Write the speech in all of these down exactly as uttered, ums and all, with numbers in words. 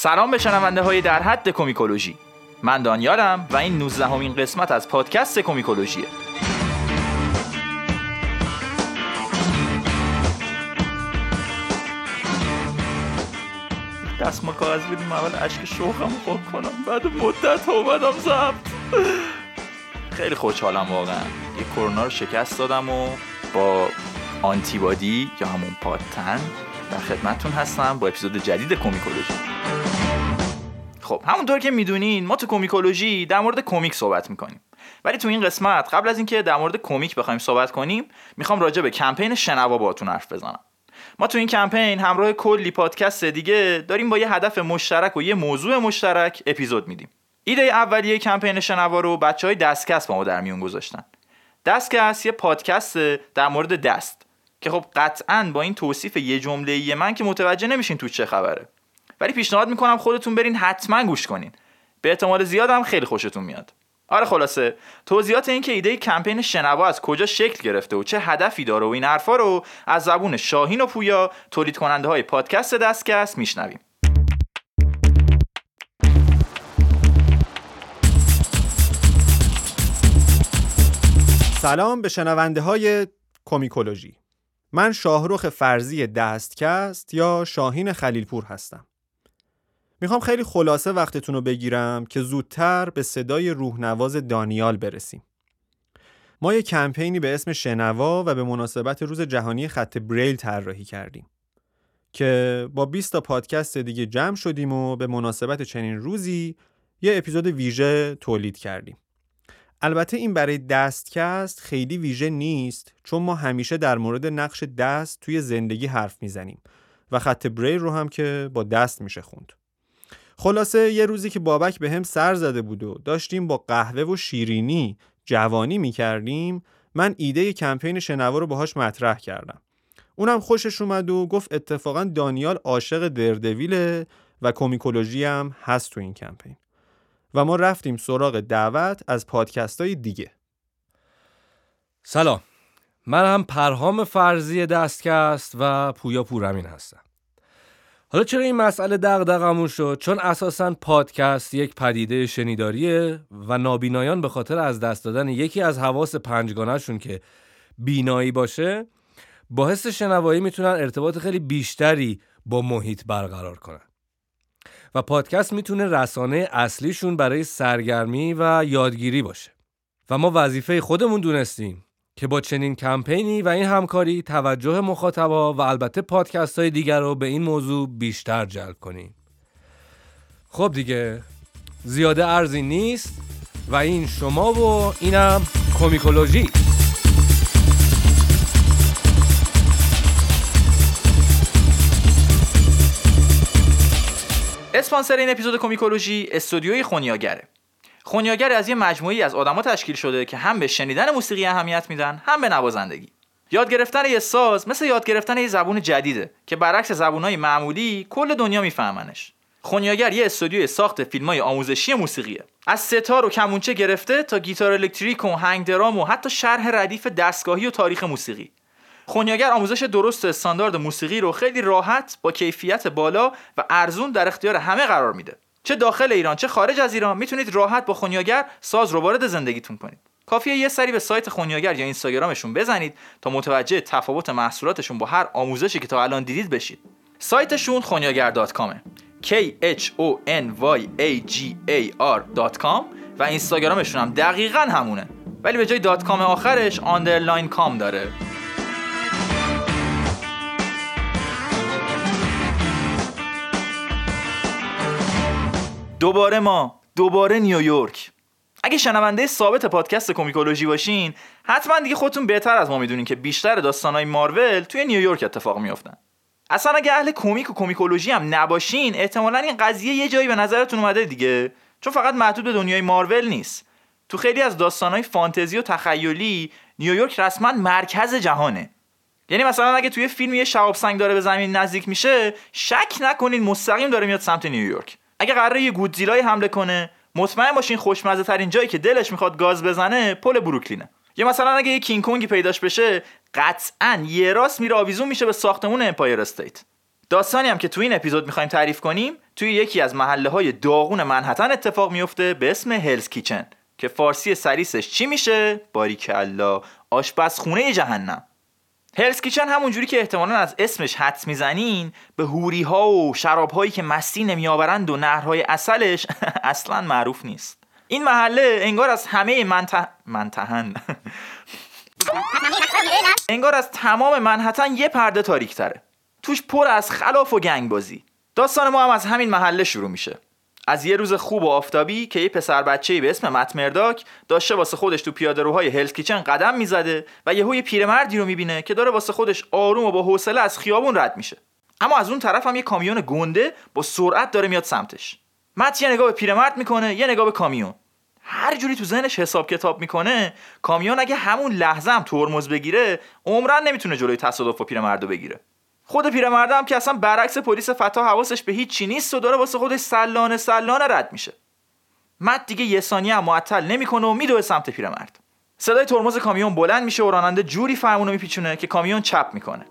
سلام به شنونده های در حد کمیکولوژی. من دانیالم و این نوزدهمین قسمت از پادکست کمیکولوژیه. دست ما کاغذ بدیم اول عشق شوقم خوب کنم، بعد مدت اومدم زبط. خیلی خوشحالم واقعا. یه کرونا رو شکست دادم و با آنتیبادی یا همون پادتن در خدمتون هستم با اپیزود جدید کمیکولوژی. خب همونطور که میدونین ما تو کمیکولوژی در مورد کمیک صحبت میکنیم، ولی تو این قسمت قبل از اینکه در مورد کمیک بخوایم صحبت کنیم میخوام راجع به کمپین شنوا باهاتون حرف بزنم. ما تو این کمپین همراه کلی پادکست دیگه داریم با یه هدف مشترک و یه موضوع مشترک اپیزود میدیم. ایده اولیه کمپین شنوا رو بچهای دستکست با ما در میون گذاشتن. دستکست یه پادکست در مورد دست که خب قطعاً با این توصیف یه جمله‌ای من که متوجه نمیشین تو چه خبره، ولی پیشنهاد میکنم خودتون برین حتما گوش کنین، به احتمال زیاد هم خیلی خوشتون میاد. آره خلاصه توضیحات این که ایده کمپین شنوا از کجا شکل گرفته و چه هدفی داره و این حرفا رو از زبون شاهین و پویا تولید کننده های پادکست دستکست میشنویم. سلام به شنونده های کمیکولوژی. من شاهرخ فرزی دستکست یا شاهین خلیلپور هستم. میخوام خیلی خلاصه وقتتون رو بگیرم که زودتر به صدای روحنواز دانیال برسیم. ما یه کمپینی به اسم شنوا و به مناسبت روز جهانی خط بریل طراحی کردیم که با بیست تا پادکست دیگه جمع شدیم و به مناسبت چنین روزی یه اپیزود ویژه تولید کردیم. البته این برای دستکست خیلی ویژه نیست، چون ما همیشه در مورد نقش دست توی زندگی حرف میزنیم و خط بریل رو هم که با دست میشه خوند. خلاصه یه روزی که بابک به هم سر زده بود و داشتیم با قهوه و شیرینی جوانی میکردیم، من ایده کمپین شنوا رو باهاش مطرح کردم. اونم خوشش اومد و گفت اتفاقا دانیال عاشق دردویل و کمیکولوژی هم هست تو این کمپین. و ما رفتیم سراغ دعوت از پادکست‌های دیگه. سلام، من هم پرهام فرزی دستکست و پویا پورامین هستم. حالا چرا این مسئله دغدغمون شد؟ چون اساساً پادکست یک پدیده شنیداریه و نابینایان به خاطر از دست دادن یکی از حواس پنجگانه‌شون که بینایی باشه، با حس شنوایی میتونن ارتباط خیلی بیشتری با محیط برقرار کنن و پادکست میتونه رسانه اصلیشون برای سرگرمی و یادگیری باشه و ما وظیفه خودمون دونستیم که با چنین کمپینی و این همکاری توجه مخاطبا و البته پادکست‌های دیگر رو به این موضوع بیشتر جلب کنیم. خب دیگه زیاده ارزی نیست و این شما و اینم کمیکولوژی. اسپانسر این اپیزود کمیکولوژی استودیوی خونیاگره. خونیاگر از یه مجموعی از آدما تشکیل شده که هم به شنیدن موسیقی اهمیت میدن، هم به نوازندگی. یاد گرفتن یه ساز مثل یاد گرفتن یه زبون جدیده که برعکس زبونهای معمولی کل دنیا میفهمنش. خونیاگر یه استودیوی ساخت فیلمای آموزشی موسیقیه. از ستار و کمونچه گرفته تا گیتار الکتریک و هنگ درام و حتی شرح ردیف دستگاهی و تاریخ موسیقی. خونیاگر آموزش درست استاندارد موسیقی رو خیلی راحت با کیفیت بالا و ارزون در اختیار همه قرار میده. چه داخل ایران چه خارج از ایران میتونید راحت با خونیاگر ساز رو وارد زندگیتون کنید. کافیه یه سری به سایت خونیاگر یا اینستاگرامشون بزنید تا متوجه تفاوت محصولاتشون با هر آموزشی که تا الان دیدید بشید. سایتشون خونیاگر دات کام کی اچ او ان وای ای جی ای آر دات کام و اینستاگرامشون هم دقیقاً همونه، ولی به جای دات کام آخرش آندرلاین کام داره. دوباره ما، دوباره نیویورک. اگه شنونده ثابت پادکست کمیکولوژی باشین، حتما دیگه خودتون بهتر از ما میدونین که بیشتر داستانای مارول توی نیویورک اتفاق میافتن. اصلا اگه اهل کمیک و کمیکولوژی هم نباشین، احتمالاً این قضیه یه جایی به نظرتون اومده دیگه، چون فقط محدود به دنیای مارول نیست. تو خیلی از داستانای فانتزی و تخیلی، نیویورک رسما مرکز جهانه. یعنی مثلا اگه توی فیلم یه شهاب سنگ داره به زمین نزدیک میشه، شک نکنین مستقیم داره میاد سمت نیویورک. اگه قراره یه گودزیلای حمله کنه، مطمئن باشین خوشمزه ترین جایی که دلش میخواد گاز بزنه پل بروکلینه. یا مثلا اگه یه کینگ کنگی پیداش بشه، قطعاً یه راست میره آویزون میشه به ساختمون امپایر استیت. داستانی هم که تو این اپیزود میخوایم تعریف کنیم توی یکی از محله‌های داغون منهتن اتفاق میفته به اسم هلز کیچن که فارسی سریسش چی میشه؟ باریکالله، آشپزخونه جهنم. هلز کیچن همونجوری که احتمالاً از اسمش حدس میزنین به حوری‌ها و شراب‌هایی که مستی نمی‌آورند و نهرهای عسلش اصلاً معروف نیست. این محله انگار از همه منته... منتهن انگار از تمام منهتن یه پرده تاریک تره. توش پر از خلاف و گنگبازی. داستان ما هم از همین محله شروع میشه. از یه روز خوب و آفتابی که یه پسر بچه‌ای به اسم مت مرداک داشته واسه خودش تو پیاده‌روهای هلز کیچن قدم میزده و یهو یه پیرمردی رو میبینه که داره واسه خودش آروم و با حوصله از خیابون رد میشه. اما از اون طرف هم یه کامیون گنده با سرعت داره میاد سمتش. مت یه نگاه به پیرمرد میکنه، یه نگاه به کامیون. هر جوری تو ذهنش حساب کتاب میکنه، کامیون اگه همون لحظه هم ترمز بگیره، عمرن نمیتونه جلوی تصادف با پیرمردو بگیره. خود پیرمرده هم که اصلا برعکس پلیس فتا حواسش به هیچ چی نیست و داره واسه خودش سلانه سلانه رد میشه. مت دیگه یه ثانیه هم معطل نمیکنه و میدوه سمت پیرمرد. صدای ترمز کامیون بلند میشه و راننده جوری فرمونو میپیچونه که کامیون چپ میکنه.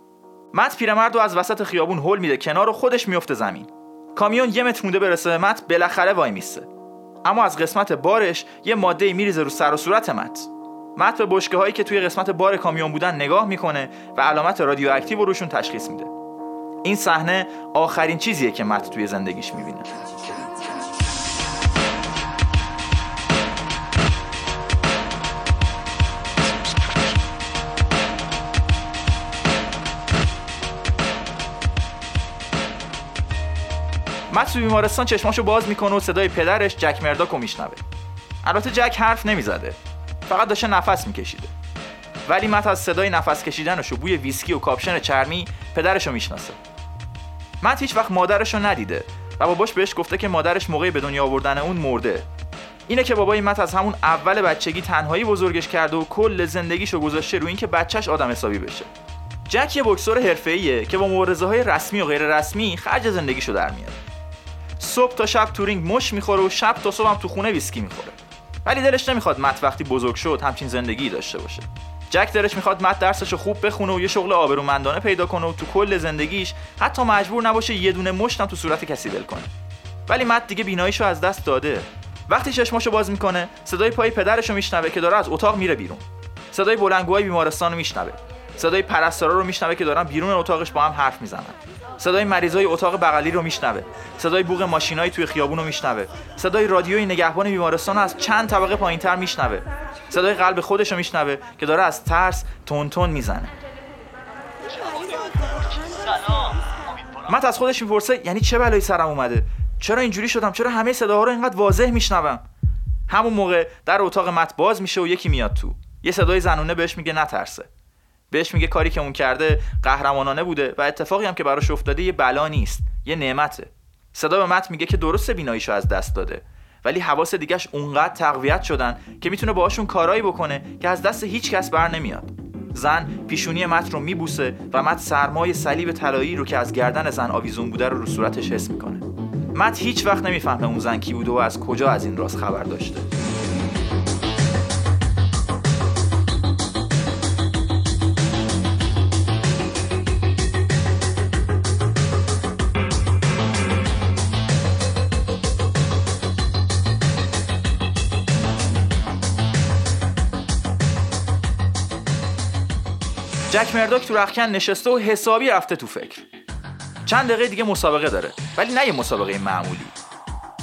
مت پیرمردو از وسط خیابون هول میده کنار و خودش میفته زمین. کامیون یه متر مونده برسه به مت، بالاخره وای میسته. اما از قسمت بارش یه ماده‌ای میریزه رو سر و صورت مت. مت به بشکه‌هایی که توی قسمت بار کامیون بودن نگاه میکنه و علامت رادیواکتیو روشون تشخیص میده. این صحنه آخرین چیزیه که مت توی زندگیش میبینه. مت توی بیمارستان چشماشو باز میکنه و صدای پدرش جک مرداکو میشنوه. البته جک حرف نمیزده، فقط داشته نفس میکشیده. ولی مت از صدای نفس کشیدنش و بوی ویسکی و کاپشن چرمی پدرشو میشناسه. مت هیچ وقت مادرشو ندیده و باباش بهش گفته که مادرش موقع به دنیا آوردن اون مرده. اینه که بابای مت از همون اول بچگی تنهایی بزرگش کرده و کل زندگیشو گذاشته رو اینکه بچه‌ش آدم حسابی بشه. جک یه بوکسور حرفه‌ایه که با مبارزه‌های رسمی و غیر رسمی خرج زندگیشو در میاره. صبح تا شب تو رینگ مش میخوره و شب تا صبح هم تو خونه ویسکی میخوره. ولی دلش نمیخواد مت وقتی بزرگ شد همچین زندگی داشته باشه. جک دلش میخواد مت درسشو خوب بخونه و یه شغل آبرومندانه پیدا کنه و تو کل زندگیش حتی مجبور نباشه یه دونه مشت هم تو صورت کسی ول کنه. ولی مت دیگه بیناییشو از دست داده. وقتی چشماشو باز میکنه، صدای پای پدرشو میشنوه که داره از اتاق میره بیرون. صدای بلنگوهای بیمارستانو میشنوه. صدای پرستارا رو میشنوه که دارن بیرون اتاقش با هم حرف میزنن. صدای مریضای اتاق بغلی رو میشنوه. صدای بوق ماشینای توی خیابون رو میشنوه. صدای رادیوی نگهبان بیمارستان از چند طبقه پایینتر میشنوه. صدای قلب خودش رو میشنوه که داره از ترس تون تون میزنه. مت از خودش میپرسه یعنی چه بلایی سرم اومده؟ چرا اینجوری شدم؟ چرا همه صداها رو اینقدر واضح میشنوم؟ همون موقع در اتاق مت باز میشه و یکی میاد تو. یه صدای زنونه بهش میگه نترسه. بهش میگه کاری که اون کرده قهرمانانه بوده و اتفاقی هم که براش افتاده یه بلا نیست، یه نعمته. صدا به مت میگه که درسته بیناییشو از دست داده، ولی حواس دیگه‌اش اونقدر تقویت شدن که میتونه باهاشون کارایی بکنه که از دست هیچ کس بر نمیاد. زن پیشونی مت رو میبوسه و مت سرمای صلیب طلایی رو که از گردن زن آویزون بوده رو رو صورتش حس میکنه. مت هیچ وقت نمیفهمه اون زن کی بوده و از کجا از این راز خبر داشته. جک مرداک تو رختکن نشسته و حسابی رفته تو فکر. چند دقیقه دیگه مسابقه داره، ولی نه یه مسابقه معمولی.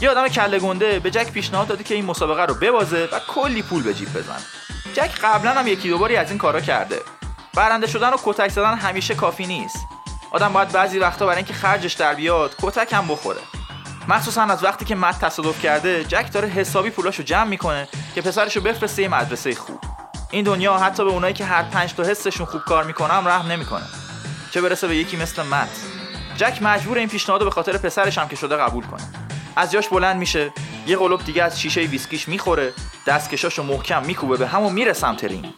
یه آدم کله گنده به جک پیشنهاد داده که این مسابقه رو ببازه و کلی پول به جیب بزنه. جک قبلا هم یکی دو باری از این کارا کرده. برنده شدن و کتک زدن همیشه کافی نیست. آدم باید بعضی وقتا برای اینکه خرجش در بیاد، کتک هم بخوره. مخصوصا از وقتی که مت تصادف کرده، جک داره حسابی پولاشو جمع میکنه که پسرشو بفرسته یه مدرسه خوب. این دنیا حتی به اونایی که هر پنج تا حسشون خوب کار میکنم رحم نمیکنه، چه برسه به یکی مثل مت. جک مجبور این پیشنهادو به خاطر پسرش هم که شده قبول کنه. از جاش بلند میشه، یه قلوب دیگه از شیشه ویسکیش میخوره، دستکشاشو محکم میکوبه به هم و میره سمت رینگ.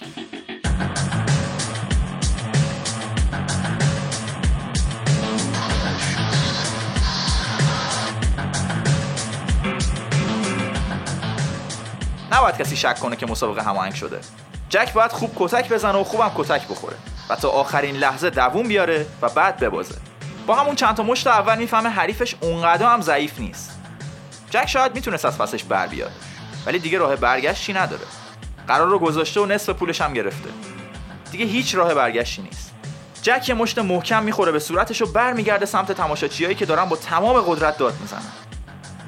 نباید کسی شک کنه که مسابقه هماهنگ شده. جک باید خوب کتک بزنه و خوبم کتک بخوره و تا آخرین لحظه دووم بیاره و بعد ببازه. با همون چند تا مشت اول میفهمه حریفش اونقدر هم ضعیف نیست. جک شاید میتونست از پسش بر بیاد، ولی دیگه راه برگشتی نداره. قرار رو گذاشته و نصف پولش هم گرفته. دیگه هیچ راه برگشتی نیست. جک یه مشت محکم میخوره به صورتش و برمیگرده سمت تماشاچیایی که دارن با تمام قدرت داد میزنن.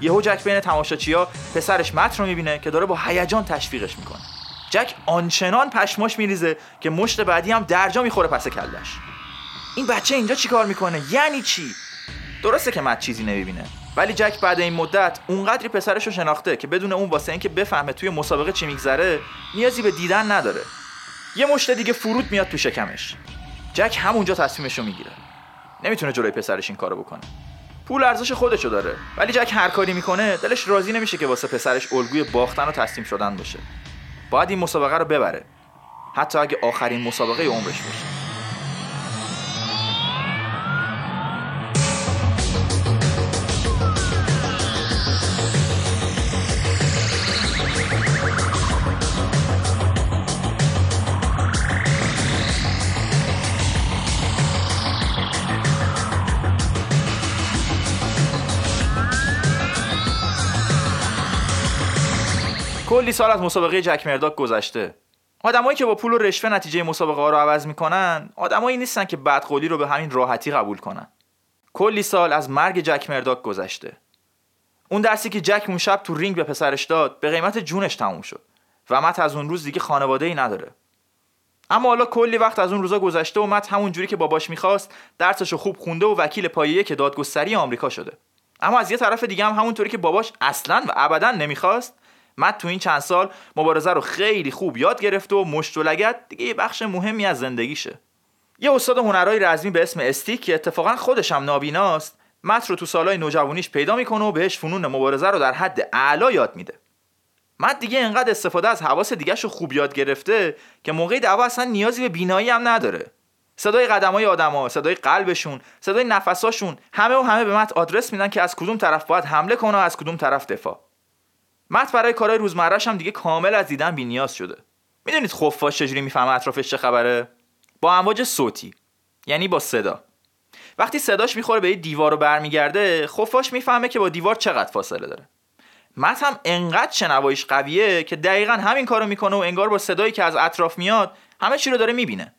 یهو جک بین تماشاچیا پسرش مت رو میبینه که داره با هیجان تشویقش میکنه. جک آنچنان پشماش میریزه که مشت بعدی هم درجا میخوره پس کلش. این بچه اینجا چیکار میکنه؟ یعنی چی؟ درسته که مت چیزی نمیبینه، ولی جک بعد این مدت اونقدری پسرش رو شناخته که بدون اون واسه اینکه بفهمه توی مسابقه چی میگذره نیازی به دیدن نداره. یه مشت دیگه فرود میاد تو شکمش. جک همونجا تصمیمش رو میگیره. نمیتونه جلوی پسرش این کارو بکنه. پول ارزش خودشو داره، ولی جک هر کاری میکنه دلش راضی نمیشه که واسه پسرش الگوی باختن و تسلیم شدن باشه. باید این مسابقه رو ببره، حتی اگه آخرین مسابقه عمرش باشه. کلی سال از مسابقه جک مرداک گذشته. آدمایی که با پول و رشوه نتیجه مسابقه ها رو عوض میکنن، آدمایی نیستن که بدقولی رو به همین راحتی قبول کنن. کلی سال از مرگ جک مرداک گذشته. اون درسی که جک اون شب تو رینگ به پسرش داد، به قیمت جونش تموم شد و مت از اون روز دیگه خانواده‌ای نداره. اما حالا کلی وقت از اون روزا گذشته و مت همون جوری که باباش می‌خواست، درسشو خوب خونده و وکیل پایه‌ای که دادگستری آمریکا شده. اما از یه طرف دیگه هم همونطوری که باباش اصلاً و ابداً نمی‌خواست، مت تو این چند سال مبارزه رو خیلی خوب یاد گرفته و مشت و لگد دیگه یه بخش مهمی از زندگیشه. یه استاد هنرهای رزمی به اسم استیک که اتفاقا خودش هم نابیناست، مت رو تو سالهای نوجوانیش پیدا میکنه و بهش فنون مبارزه رو در حد اعلا یاد میده. مت دیگه انقدر استفاده از حواس دیگه‌ش رو خوب یاد گرفته که موقع دعوا اصلا نیازی به بینایی هم نداره. صدای قدمای آدما، صدای قلبشون، صدای نفساشون، همه و همه به مت آدرس میدن که از کدوم طرف باید حمله کنه و از کدوم طرف دفاع. مت برای کارهای روزمره‌ش هم دیگه کامل از دیدن بی‌نیاز شده. میدونید خفاش چجوری میفهمه اطرافش چه خبره؟ با امواج صوتی، یعنی با صدا. وقتی صداش میخوره به یه دیوار و برمیگرده، خفاش میفهمه که با دیوار چقدر فاصله داره. مت هم انقدر شنواییش قویه که دقیقاً همین کارو میکنه و انگار با صدایی که از اطراف میاد همه چی رو داره میبینه.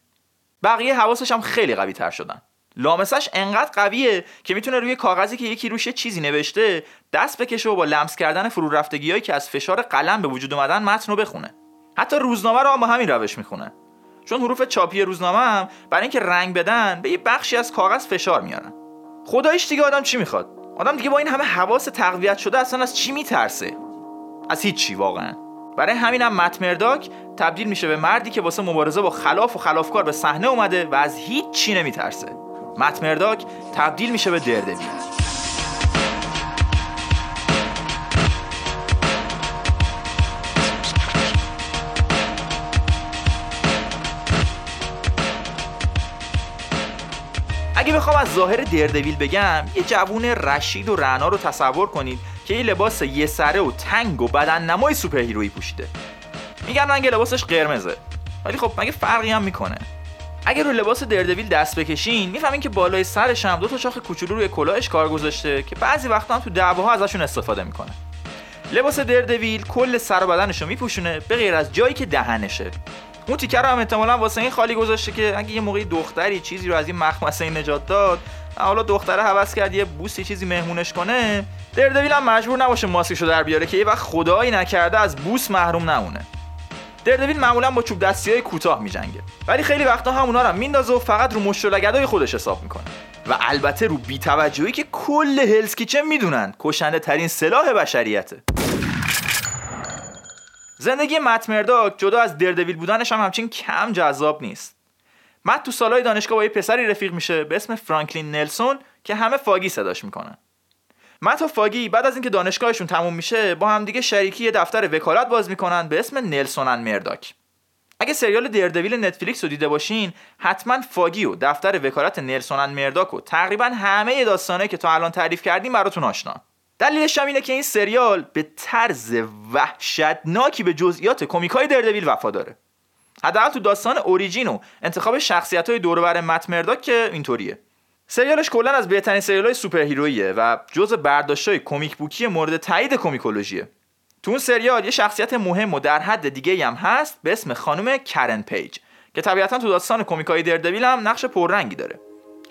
بقیه حواسش هم خیلی قوی‌تر شدن. لامسش انقدر قویه که میتونه روی کاغذی که یکی روش چیزی نوشته دست بکشه و با لمس کردن فرو رفتگی‌هایی که از فشار قلم به وجود اومدن متن رو بخونه. حتی روزنامه رو هم با همین روش میخونه. چون حروف چاپی روزنامه هم برای اینکه رنگ بدن به یه بخشی از کاغذ فشار میارن. خداییش دیگه آدم چی میخواد؟ آدم دیگه با این همه حواس تقویت شده اصلا از چی میترسه؟ از هیچ چی واقعا. برای همینم مت مرداک تبدیل میشه به مردی که واسه مبارزه با خلاف و خلافکار به صحنه اومده و از هیچ چی نمیترسه. مت مرداک تبدیل میشه به دردویل. اگه بخوام از ظاهر دردویل بگم، یه جوون رشید و رعنا رو تصور کنید که یه لباس یه سره و تنگ و بدن نمای سوپر هیرویی پوشیده. میگن رنگ لباسش قرمزه، ولی خب مگه فرقی هم میکنه؟ اگر رو لباس دردویل دست بکشین میفهمین که بالای سرش هم دو تا شاخ کوچولو روی کلاهش کار گذاشته که بعضی وقتا هم تو دعواها ازشون استفاده میکنه. لباس دردویل کل سر و بدنشو میپوشونه به غیر از جایی که دهنشه. اون تیکر هم احتمالاً واسه این خالی گذاشته که اگه یه موقعی دختری چیزی رو از این مخمسه نجات داد، حالا دختره هوس کرد یه بوسی چیزی مهمونش کنه، دردویل هم مجبور نباشه ماسکشو در بیاره که یه وقت خدایی نکرده از بوس محروم نمونه. دردویل معمولا با چوب دستیای کوتاه میجنگه، ولی خیلی وقتا هم اونها رو میندازه و فقط رو مشت و لگدای خودش حساب میکنه و البته رو بی‌توجهی که کل هلز کیچن میدونن کشنده ترین سلاح بشریته. زندگی مت مرداک جدا از دردویل بودنش هم همچین کم جذاب نیست. مت تو سالهای دانشگاه با یه پسری رفیق میشه به اسم فرانکلین نلسون که همه فاگی صداش میکنن. مت و فاگی بعد از اینکه دانشگاهشون تموم میشه با همدیگه شریکی یه دفتر وکالت باز میکنن به اسم نلسونن مرداک. اگه سریال دردویل نتفلیکس رو دیده باشین، حتما فاگی و دفتر وکالت نلسونن مرداک و تقریبا همه داستانایی که تا الان تعریف کردیم براتون آشنا. دلیلش هم اینه که این سریال به طرز وحشتناکی به جزئیات کمیکای دردویل وفاداره. حداقل تو داستان اوریجین و انتخاب شخصیت‌های دور و بر مت مرداک که اینطوریه. سریالش کلا از بهترین سریال‌های سوپرهیروئیه و جزء برداشت‌های کمیک بوکی مورد تایید کمیکولوژیه. تو اون سریال یه شخصیت مهم و در حد دیگه‌ای هم هست به اسم خانم کارن پیج که طبیعتاً تو داستان کمیکای دردویل هم نقش پررنگی داره.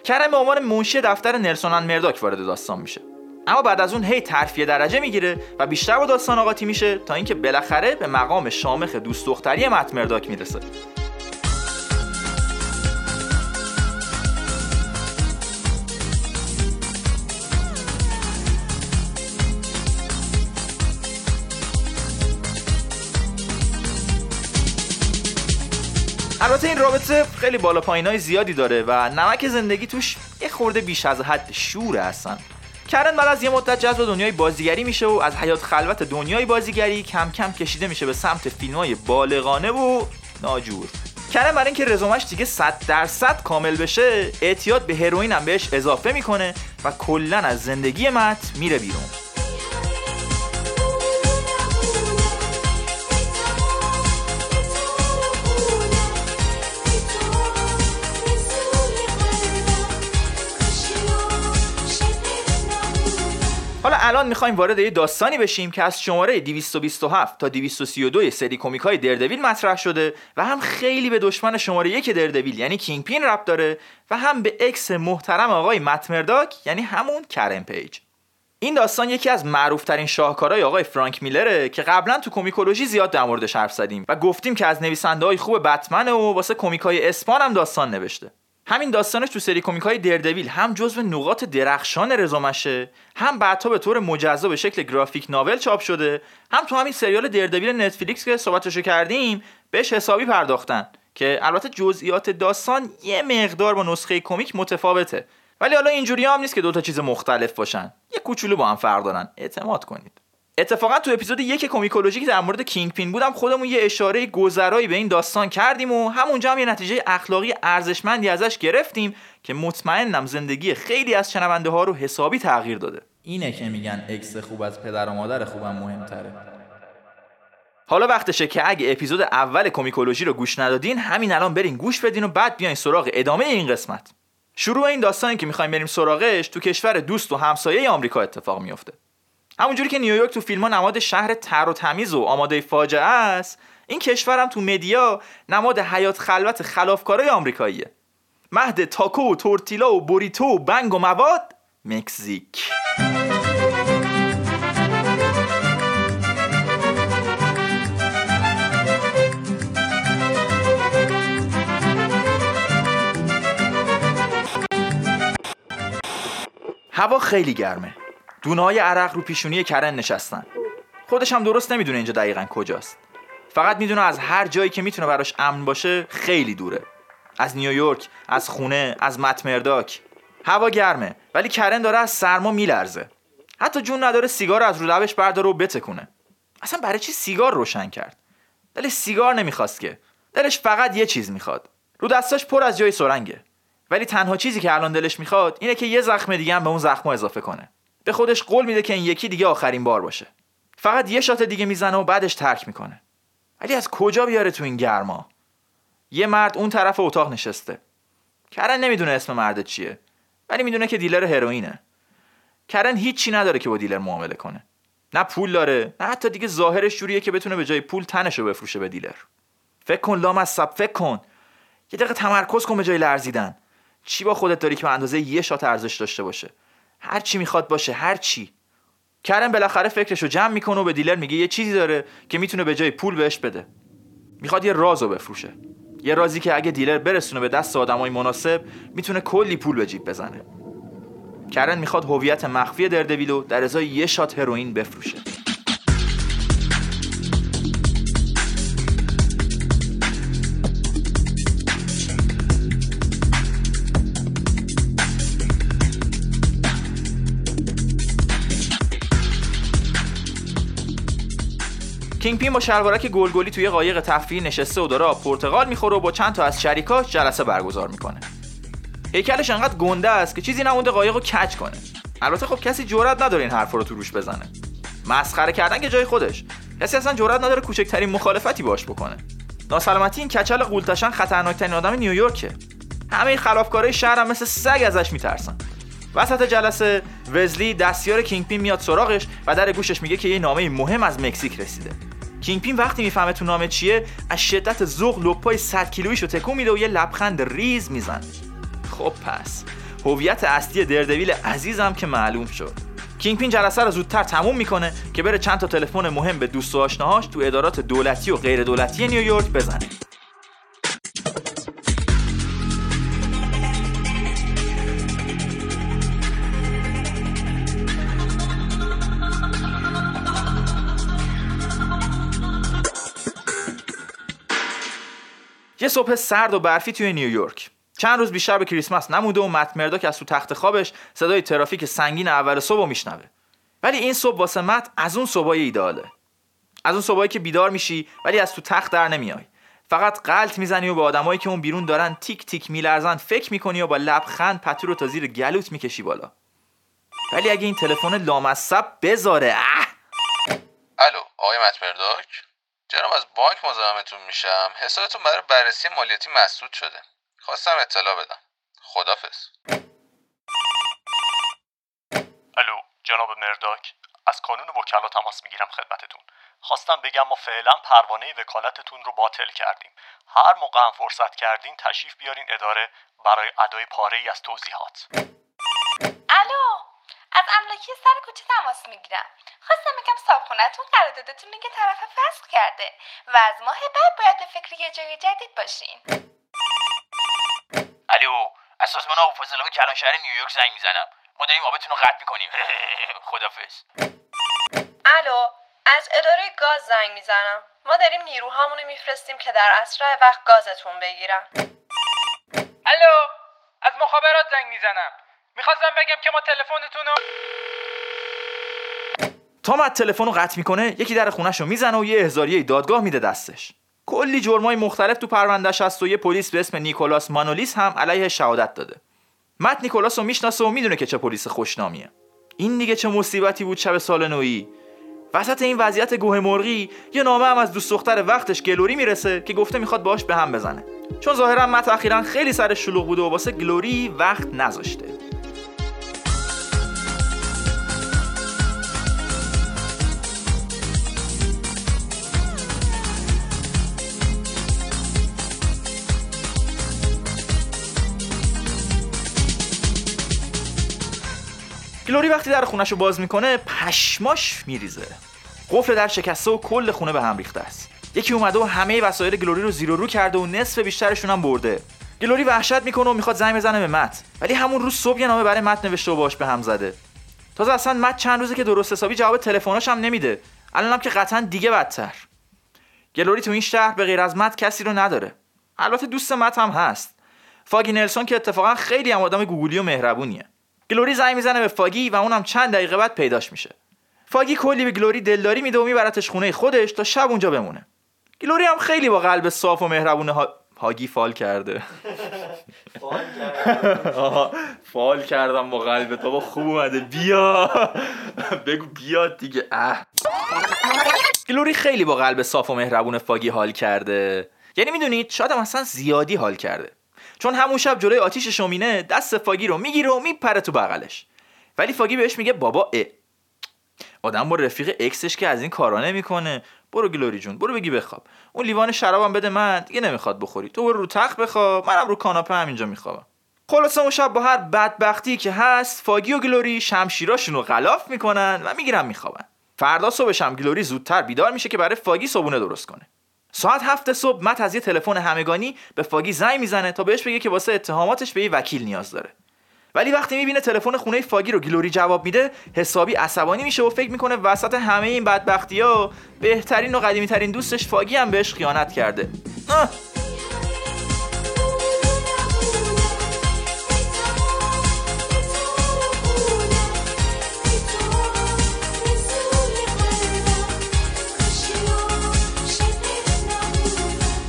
کارن به عنوان منشی دفتر نلسون مرداک وارد داستان میشه، اما بعد از اون هی ترفیع درجه میگیره و بیشتر با داستان آغاتی میشه تا اینکه بالاخره به مقام شامخ دوست دختری مت مرداک میرسه. البته این رابطه خیلی بالا پایینای زیادی داره و نمک زندگی توش یه خورده بیش از حد شوره هستن. کارن بعد از یه مدت جذب دنیای بازیگری میشه و از حیات خلوت دنیای بازیگری کم کم کشیده میشه به سمت فیلم‌های بالغانه و ناجور. کارن برای اینکه رزومش دیگه صد درصد کامل بشه، اعتیاد به هروئین هم بهش اضافه میکنه و کلاً از زندگی مت میره بیرون. حالا الان میخوایم وارد یه داستانی بشیم که از شماره دویست و بیست و هفت تا دویست و سی و دو سری کمیک‌های دردویل مطرح شده و هم خیلی به دشمن شماره یک دردویل یعنی کینگ پین ربط داره و هم به اکس محترم آقای مت مرداک یعنی همون کارن پیج. این داستان یکی از معروف‌ترین شاهکارهای آقای فرانک میلره که قبلا تو کمیکولوژی زیاد در موردش حرف زدیم و گفتیم که از نویسنده‌های خوب بتمن و واسه کمیک‌های اسپان هم داستان نوشته. همین داستانش تو سری کمیک‌های دردویل هم جزو نقاط درخشان رزومشه، هم بعدها به طور مجزا به شکل گرافیک ناول چاپ شده، هم تو همین سریال دردویل نتفلیکس که صحبتشو کردیم بهش حسابی پرداختن که البته جزئیات داستان یه مقدار با نسخه کمیک متفاوته، ولی حالا اینجوری هم نیست که دوتا چیز مختلف باشن، یه کوچولو با هم فرق دارن، اعتماد کنید. اتفاقا تو اپیزود یک کمیکولوژی که در مورد کینگ پین بودم خودمون یه اشاره گذرایی به این داستان کردیم و همونجا هم یه نتیجه اخلاقی ارزشمندی ازش گرفتیم که مطمئنم زندگی خیلی از شنونده ها رو حسابی تغییر داده. اینه که میگن اکس خوب از پدر و مادر خوبم مهمتره. حالا وقتشه که اگه اپیزود اول کمیکولوژی رو گوش ندادین همین الان برین گوش بدین و بعد بیاین سراغ ادامه این قسمت. شروع این داستانی که می‌خوایم بریم سراغش تو کشور دوست و همسایه آمریکا اتفاق می‌افته. همونجوری که نیویورک تو فیلم‌ها نماد شهر تر و تمیز و آماده فاجعه است، این کشور هم تو مدیا نماد حیات خلوت خلافکارای آمریکاییه. مهد تاکو و تورتیلا و بوریتو و بنگ و مواد مکزیک. هوا خیلی گرمه. دونه‌های عرق رو پیشونی کارن نشستن. خودش هم درست نمیدونه اینجا دقیقاً کجاست. فقط میدونه از هر جایی که میتونه براش امن باشه خیلی دوره. از نیویورک، از خونه، از مت مرداک. هوا گرمه ولی کارن داره از سرما میلرزه. حتی جون نداره سیگار از رو لبش برداره و بتکونه. اصلا برای چی سیگار روشن کرد؟ دلش سیگار نمیخواست که. دلش فقط یه چیز میخواد. رو دستاش پر از جای سرنگه. ولی تنها چیزی که الان دلش میخواد اینه که یه زخم دیگه هم به اون زخم‌ها اضافه کنه. به خودش قول میده که این یکی دیگه آخرین بار باشه. فقط یه شات دیگه میزنه و بعدش ترک میکنه. ولی از کجا بیاره تو این گرما؟ یه مرد اون طرف اتاق نشسته. کارن نمیدونه اسم مرد چیه، ولی میدونه که دیلر هروئینه. کارن هیچی نداره که با دیلر معامله کنه. نه پول داره، نه حتی دیگه ظاهرش جوریه که بتونه به جای پول تنشو بفروشه به دیلر. فکر کن لامصب، فکر کن. یه دقیقه تمرکز کن به جای لرزیدن. چی با خودت داری که به اندازه یه شات ارزش داشته باشه؟ هر چی میخواد باشه، هر چی. کارن بالاخره فکرشو جمع میکنه و به دیلر میگه یه چیزی داره که میتونه به جای پول بهش بده. میخواد یه رازو بفروشه. یه رازی که اگه دیلر برسونه به دست آدمای مناسب میتونه کلی پول به جیب بزنه. کارن میخواد هویت مخفی دردویلو در ازای یه شات هروئین بفروشه. کینگ پین با شلوارک گلگلی توی قایق تفریحی نشسته و داره آب پرتقال میخوره و با چند تا از شریکاش جلسه برگزار میکنه. هیکلش انقدر گنده است که چیزی نمونده قایق رو کج کنه. البته خب کسی جرئت نداره این حرفا رو تو روش بزنه. مسخره کردن که جای خودش. کسی اصلا جرئت نداره کوچکترین مخالفتی باش بکنه. ناسلامتی این کچل قولتشن خطرناکترین آدم نیویورکه. همه این خلافکارای شهر هم مثل سگ ازش میترسن. وسط جلسه وزلی دستیار کینگ پین میاد سراغش و در گوشش میگه که یه نامه مهم از مکزیک رسیده. کینگ پین وقتی میفهمه تو نامه چیه، از شدت ذوق لپای صد کیلویشو تکون میده و یه لبخند ریز میزنه. خب پس هویت اصلی دردویل عزیزم که معلوم شد. کینگ پین جلسه رو زودتر تموم میکنه که بره چند تا تلفن مهم به دوست و آشناهاش تو ادارات دولتی و غیر دولتی نیویورک بزنه. یه صبح سرد و برفی توی نیویورک. چند روز بیشتر به کریسمس نمونده و مت مرداک از تو تخت خوابش صدای ترافیک سنگین اول صبحو میشنوه. ولی این صبح واسه مت از اون صبحای ایداله. از اون صبحایی که بیدار میشی ولی از تو تخت در نمیای. فقط غلط میزنی و به آدمایی که اون بیرون دارن تیک تیک میلرزن فکر میکنی و با لبخند پتو رو تا زیر گلوت میکشی بالا. ولی اگه این تلفن لامصب بذاره. اه! الو، آقای مت مرداک؟ جناب از بانک مزاحمتون میشم. حسابتون برای بررسی مالیاتی مسدود شده. خواستم اطلاع بدم. خدافظ. الو، جناب مرداک. از کانون وکلا تماس میگیرم خدمتتون. خواستم بگم ما فعلا پروانه وکالتتون رو باطل کردیم. هر موقع هم فرصت کردین تشریف بیارین اداره برای ادای پاره‌ای از توضیحات. الو، از املاکی سر کوچه تماس میگیرم. خواستم بگم صاحبخونه‌تون قراردادتون رو که طرفه فسخ کرده و از ماه بعد باید به فکر یه جای جدید باشین. الو، از سازمان آب و فاضلاب کلانشهر نیویورک زنگ میزنم. ما داریم آبتون رو قطع میکنیم. خدافظ. الو، از اداره گاز زنگ میزنم. ما داریم نیروهامون رو میفرستیم که در اسرع وقت گازتون بگیرن. الو، از مخابرات زنگ میزنم. میخواستم بگم که ما تلفنتونو تامت تلفنو قطع میکنه. یکی در خونهشو میزنه و یه احضاریه دادگاه میده دستش. کلی جرمای مختلف تو پروندهش هست و یه پلیس به اسم نیکولاس مانولیس هم علیه شهادت داده. مت نیکولاسو میشناسه و میدونه که چه پلیس خوشنامیه. این دیگه چه مصیبتی بود شب سال نوئی. وسط این وضعیت گوه مرغی یه نامه هم از دوست دختر وقتش گلوری میرسه که گفته میخواد باهاش به هم بزنه. چون ظاهرا مت اخیراً خیلی سرش شلوغ بوده و واسه گلوری وقت نذاشته. گلوری وقتی در خونه‌شو باز میکنه پشماش میریزه. قفل در شکسته و کل خونه به هم ریخته است. یکی اومده و همه وسایل گلوری رو زیر و رو کرده و نصف بیشترشون هم برده. گلوری وحشت میکنه و میخواد زنگ بزنه به مت، ولی همون روز صبح یه نامه برای مت نوشته و باهاش به هم زده. تازه اصلا مت چند روزه که درست حسابی جواب تلفناش هم نمیده. الانم که قطعاً دیگه بدتر. گلوری تو این شهر به غیر از مت کسی رو نداره. البته دوست مت هم هست، فاگی نلسون، که اتفاقاً خیلی هم آدم گوگولی و مهربونیه. گلوری زنگ میزنه به فاگی و اونم چند دقیقه بعد پیداش میشه. فاگی کلی به گلوری دلداری میده و میبرتش خونه خودش تا شب اونجا بمونه. گلوری هم خیلی با قلب صاف و مهربونه ها... هاگی فال کرده. فال کردم. فال کردم با قلب تو. با خوب اومده. بیا. بگو بیا دیگه. گلوری خیلی با قلب صاف و مهربونه فاگی حال کرده. یعنی میدونید شاید هم اصلا زیادی حال کرده. چون همون شب جلوی آتیش شومینه دست فاگی رو میگیره و میپره تو بغلش. ولی فاگی بهش میگه بابا ا آدم با رفیق اکسش که از این کارا نمیکنه. برو گلوری جون، برو بگی بخواب. اون لیوان شرابم بده من، دیگه نمیخواد بخوری. تو برو رو تخت بخواب، منم رو کاناپه همینجا میخوابم. خلاصه اون شب با هر بدبختی که هست فاگی و گلوری شمشیراشون رو غلاف میکنن و میگیرن میخوابن. فردا صبحش هم گلوری زودتر بیدار میشه که برای فاگی صبونه درست کنه. ساعت هفت صبح مت از یه تلفن همگانی به فاگی زنگ میزنه تا بهش بگه که واسه اتهاماتش به یه وکیل نیاز داره. ولی وقتی میبینه تلفن خونه فاگی رو گلوری جواب میده حسابی عصبانی میشه و فکر میکنه وسط همه این بدبختی‌ها بهترین و قدیمی‌ترین دوستش فاگی هم بهش خیانت کرده. آه.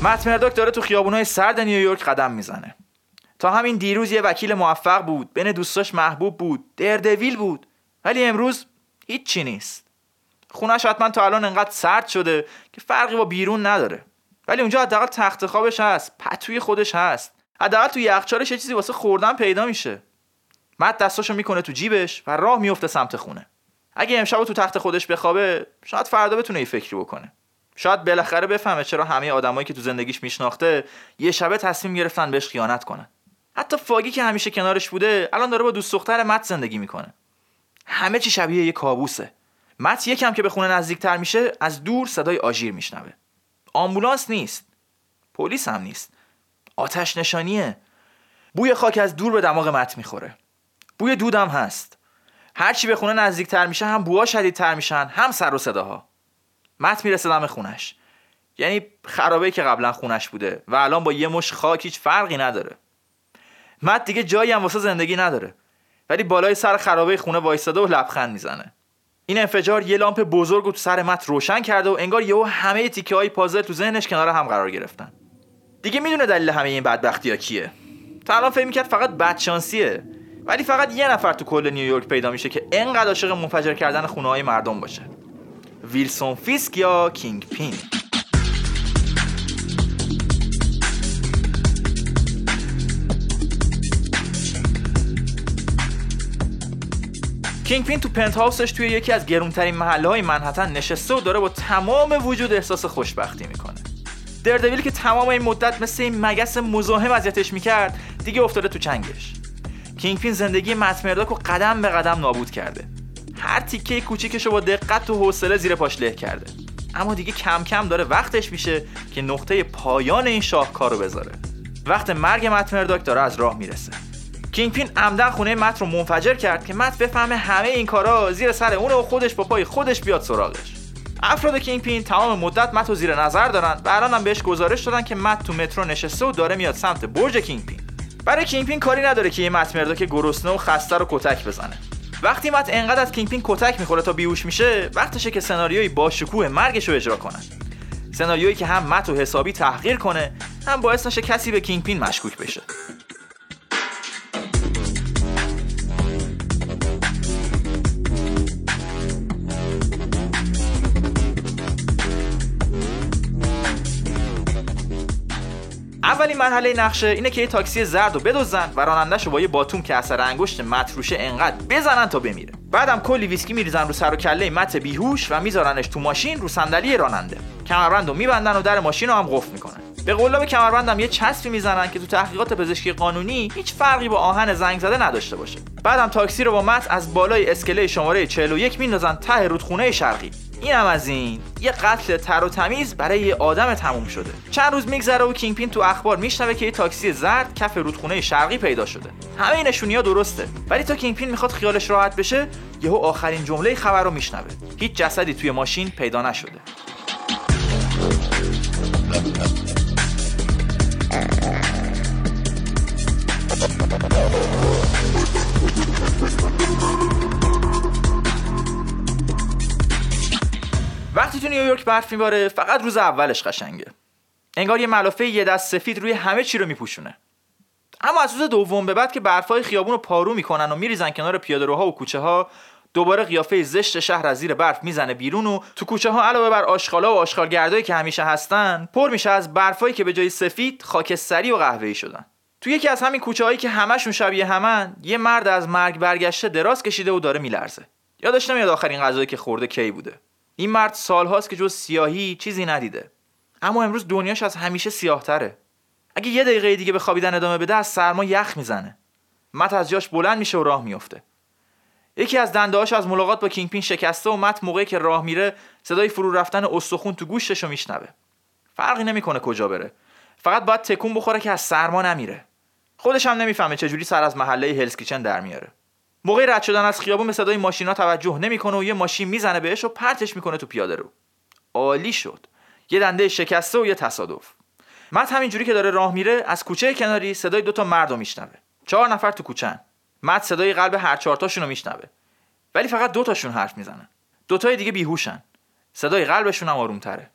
مت مرداک داره تو خیابونای سرد نیویورک قدم میزنه. تا همین دیروز یه وکیل موفق بود، بین دوستاش محبوب بود، دردویل بود، ولی امروز هیچی نیست. خونه‌اش حتما تا الان انقدر سرد شده که فرقی با بیرون نداره. ولی اونجا حداقل تخت خوابش هست، پتوی خودش هست، حداقل تو یخچالش یه چیزی واسه خوردن پیدا میشه. مت دستاشو میکنه تو جیبش و راه میفته سمت خونه. اگه امشب تو تخت خودش بخوابه، شاید فردا بتونه یه فکری بکنه. شاید بالاخره بفهمه چرا همه آدمایی که تو زندگیش میشناخته یه شبه تصمیم گرفتن بهش خیانت کنن. حتی فاگی که همیشه کنارش بوده، الان داره با دوست دختر مت زندگی میکنه. همه چی شبیه یه کابوسه. مت یکم که به خونه نزدیک‌تر میشه، از دور صدای آژیر میشنوه. آمبولانس نیست. پلیس هم نیست. آتش نشانیه. بوی خاک از دور به دماغ مت میخوره. بوی دودم هست. هر چی به خونه نزدیک‌تر میشه، هم بوها شدیدتر میشن، هم سر و صداها. مت میرسه دم خونش. یعنی خرابه‌ای که قبلا خونش بوده و الان با یه مش خاک هیچ فرقی نداره. مت دیگه جایی هم واسه زندگی نداره. ولی بالای سر خرابه خونه وایساده و لبخند میزنه. این انفجار یه لامپ بزرگ رو تو سر مت روشن کرده و انگار یهو همه تیکه‌های پازل تو ذهنش کنار هم قرار گرفتن. دیگه میدونه دلیل همه این بدبختی‌ها کیه. تا الان فکر می‌کرد فقط بدشانسیه. ولی فقط یه نفر تو کل نیویورک پیدا میشه که انقدر عاشق منفجر کردن خونه‌های مردم باشه. ویلسون فیسک یا کینگ پین. کینگ پین تو پنت هاوسش توی یکی از گرونترین محله‌های منهتن نشسته و داره با تمام وجود احساس خوشبختی میکنه. دردویل که تمام این مدت مثل این مگس مزاحم اذیتش میکرد، دیگه افتاده تو چنگش. کینگ پین زندگی مت مرداک رو قدم به قدم نابود کرده. هر تیکه کوچیکش رو با دقت و حوصله زیر پاش له کرده. اما دیگه کم کم داره وقتش میشه که نقطه پایان این شاهکار رو بذاره. وقت مرگ مت مرداک داره از راه میرسه. کینگ پین عمدن خونه مت رو منفجر کرد که مت بفهمه همه این کارا زیر سر اونه و خودش با پای خودش بیاد سراغش. افراد کینگ پین تمام مدت مت رو زیر نظر دارن و الان هم بهش گزارش دادن که مت تو مترو نشسته و داره میاد سمت برج کینگ پین. برای کینگ پین کاری نداره که یه مت مرداک گرسنه و خسته رو کتک بزنه. وقتی مت انقدر از کینگ پین کتک میخوره تا بیهوش میشه، وقتشه که سناریوی باشکوه مرگش رو اجرا کنن. سناریویی که هم مت رو حسابی تحقیر کنه، هم باعث نشه کسی به کینگ پین مشکوک بشه. اولین مرحله نقشه اینه که یه تاکسی زرد رو بدزدن و راننده‌شو با یه باتوم که اثر انگشت مت روشه انقدر بزنن تا بمیره. بعدم کلی ویسکی میریزن رو سر و کله مت بیهوش و میذارنش تو ماشین رو صندلی راننده. کمربندو میبندن و در ماشین رو هم قفل میکنن. به قلاب کمربندم یه چسبی میزنن که تو تحقیقات پزشکی قانونی هیچ فرقی با آهن زنگ زده نداشته باشه. بعدم تاکسی رو با مت از بالای اسکله شماره چهل و یک میندازن ته رودخونه شرقی. این هم از این. یه قتل تر و تمیز برای یه آدم تموم شده. چند روز میگذره و کینگ پین تو اخبار میشنوه که یه تاکسی زرد کف رودخونه شرقی پیدا شده. همه این نشونی‌ها درسته، ولی تا کینگ پین میخواد خیالش راحت بشه، یهو آخرین جمله خبر رو میشنوه. هیچ جسدی توی ماشین پیدا نشده. وقتی تو نیویورک برف میباره، فقط روز اولش قشنگه. انگار یه ملافه یه دست سفید روی همه چی رو میپوشونه. اما از روز دوم به بعد که برفای خیابون رو پارو میکنن و میریزن کنار پیاده‌روها و کوچه ها، دوباره قیافه زشت شهر از زیر برف میزنه بیرون و تو کوچه ها علاوه بر آشغالا و آشغالگردایی که همیشه هستن، پر میشه از برفایی که به جای سفید، خاکستری و قهوه‌ای شدن. تو یکی از همین کوچه‌هایی که همشون شبیه همن، یه مرد از مرگ برگشته دراز کشیده و داره میلرزه. یادش نمیاد آخرین غذایی که خورده کی بوده. این مرد سالهاست که جز سیاهی چیزی ندیده. اما امروز دنیاش از همیشه سیاه‌تره. اگه یه دقیقه دیگه به خوابیدن ادامه بده، از سرما یخ میزنه. مت از جاش بلند میشه و راه میفته. یکی از دنده‌هاش از ملاقات با کینگ پین شکسته و مت موقعی که راه میره، صدای فرو رفتن استخون تو گوشش رو میشنوه. فرقی نمیکنه کجا بره. فقط باید تکون بخوره که از سرما نمیره. خودش هم نمیفهمه چجوری سر از محله هلز کیچن در میاره. موقع رد شدن از خیابون به صدای ماشینا توجه نمیکنه و یه ماشین میزنه بهش و پرتش میکنه تو پیاده رو. عالی شد. یه دنده شکسته و یه تصادف. مت همینجوری که داره راه میره، از کوچه کناری صدای دوتا مرد رو میشنوه. چهار نفر تو کوچن. مت صدای قلب هر چهار تاشون رو میشنوه. ولی فقط دو تاشون حرف میزنن. دو تای دیگه بیهوشن. صدای قلبشون هم آروم‌تره.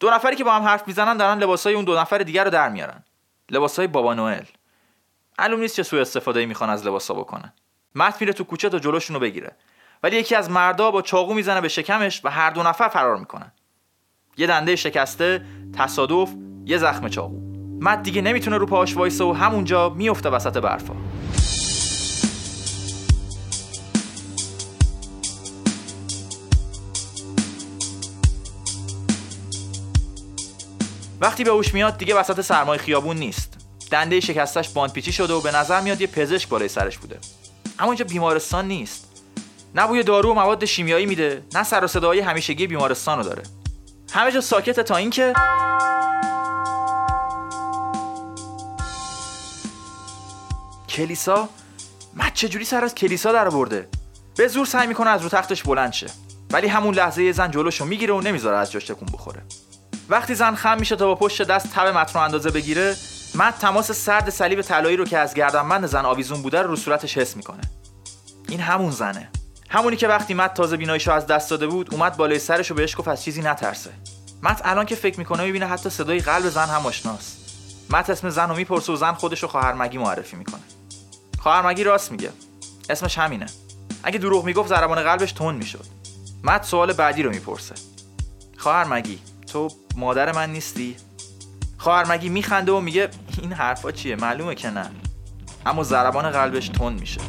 دو نفری که با هم حرف میزنن دارن لباسای اون دو نفر دیگه رو در میارن. لباسای بابا نوئل. معلوم نیست چه سوء استفاده‌ای میخوان از لباسا بکنن. مت میره تو کوچه تا جلوشونو بگیره، ولی یکی از مردا با چاقو میزنه به شکمش و هر دو نفر فرار میکنن. یه دنده شکسته، تصادف، یه زخم چاقو. مت دیگه نمیتونه رو پاش وایسه و همونجا میفته وسط برفا. وقتی به هوش میاد دیگه وسط سرمای خیابون نیست. دنده شکستش باندپیچی شده و به نظر میاد یه پزشک بالای سرش بوده. اما اینجا بیمارستان نیست. نه بوی دارو و مواد شیمیایی میده، نه سر و صداهای همیشگی بیمارستانو داره. همه جا ساکته تا اینکه کلیسا. مت چجوری سر از کلیسا در برده؟ به زور سعی میکنه از رو تختش بلند شه، ولی همون لحظه یه زن جلوشو میگیره و نمیذاره از جاش تکون بخوره. وقتی زن خم میشه تا با پشت دست تب مت رو اندازه بگیره، مت تماس سرد صلیب طلایی رو که از گردنبند زن آویزون بوده رو, رو صورتش حس میکنه. این همون زنه، همونی که وقتی مت تازه بیناییشو از دست داده بود اومد بالای سرش و بهش گفت از چیزی نترسه. مت الان که فکر میکنه میبینه حتی صدای قلب زن هم آشناست. مت اسم زن رو میپرسه و زن خودش رو خواهر مگی معرفی میکنه. خواهر مگی راست میگه، اسمش همینه. اگه دروغ میگفت ضربان قلبش تند میشد. مت سوال بعدی رو میپرسه، خواهر مگی تو مادر من نیستی؟ خواهر مگی میخنده و میگه این حرفا چیه، معلومه که نه. اما ضربان قلبش تند میشه.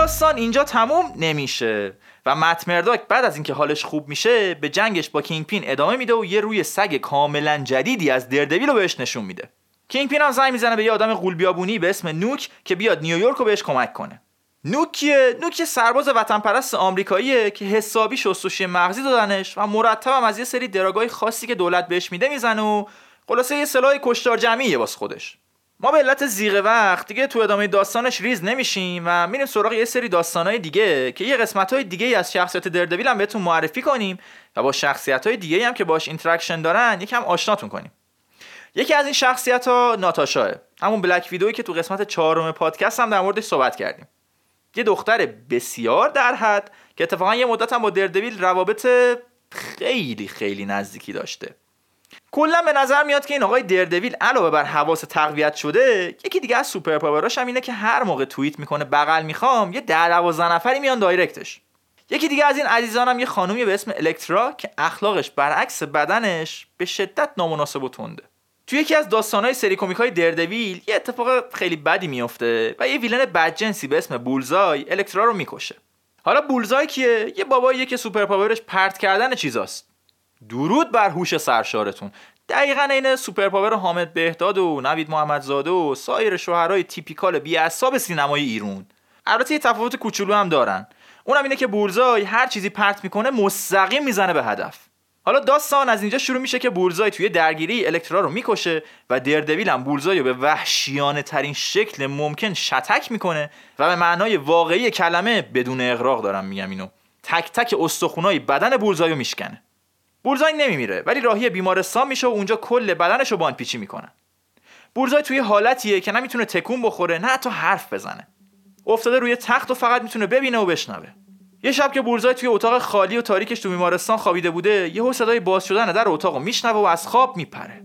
داستان اینجا تموم نمیشه و مت مرداک بعد از اینکه حالش خوب میشه به جنگش با کینگ پین ادامه میده و یه روی سگ کاملا جدیدی از دردویل رو بهش نشون میده. کینگ پین هم زنگ میزنه به یه آدم قولبیابونی به اسم نوک که بیاد نیویورک رو بهش کمک کنه. نوک کیه؟ نوک سرباز وطن پرست آمریکاییه که حسابی شستشوی مغزی دادنش و مرتب هم از یه سری دراگای خاصی که دولت بهش میده میزنه و خلاصه یه سلاح کشتار جمعیه واسه خودش. ما به علت زیغ وقت دیگه تو ادامه داستانش ریز نمیشیم و میریم سراغ یه سری داستانهای دیگه که یه قسمت‌های دیگه از شخصیت دردویل هم بهتون معرفی کنیم و با شخصیت‌های دیگه هم که باهاش اینتراکشن دارن یکم آشناتون کنیم. یکی از این شخصیت‌ها ناتاشاه، همون بلک ویدویی که تو قسمت چهارم پادکست هم در موردش صحبت کردیم. یه دختر بسیار در حد که اتفاقا یه مدت هم با دردویل روابط خیلی خیلی نزدیکی داشته. کلا به نظر میاد که این آقای دردویل علاوه بر حواس تقویت شده، یکی دیگه از سوپر پاوراش هم اینه که هر موقع توییت میکنه بغل میخوام، یه ده دوازده نفری میان دایرکتش. یکی دیگه از این عزیزانم یه خانومی به اسم الکترا که اخلاقش برعکس بدنش به شدت نامناسب و تنده. توی یکی از داستانهای سری کمیک‌های دردویل یه اتفاق خیلی بدی میفته و یه ویلن بدجنسی به اسم بولزآی الکترا رو میکشه. حالا بولزآی کیه؟ یه باباییه که سوپر پاورش پرت کردن چیزاست. درود بر هوش سرشارتون. دقیقاً عین سوپر پاور حامد بهداد و نوید محمدزاده و سایر شوهرای تیپیکال بی‌اعصاب سینمای ایران. البته یه تفاوت کوچولو هم دارن. اونم اینه که بولزآی هر چیزی پرت میکنه مستقیم میزنه به هدف. حالا داستان از اینجا شروع میشه که بولزآی توی درگیری الکترا رو میکشه و دردویل هم بولزآی رو به وحشیانه ترین شکل ممکن شتک میکنه و به معنای واقعی کلمه بدون اغراق دارم میگم اینو، تک تک استخونای بدن بولزآی رو میشکنه. بولزآی نمیمیره ولی راهی بیمارستان میشه و اونجا کل بدنشو باندپیچی میکنن. بولزآی توی حالتیه که نمیتونه تکون بخوره، نه حتی حرف بزنه. افتاده روی تخت و فقط میتونه ببینه و بشنوه. یه شب که بولزآی توی اتاق خالی و تاریکش تو بیمارستان خوابیده بوده، یهو صدای باز شدن در اتاقو میشنوه و از خواب میپره.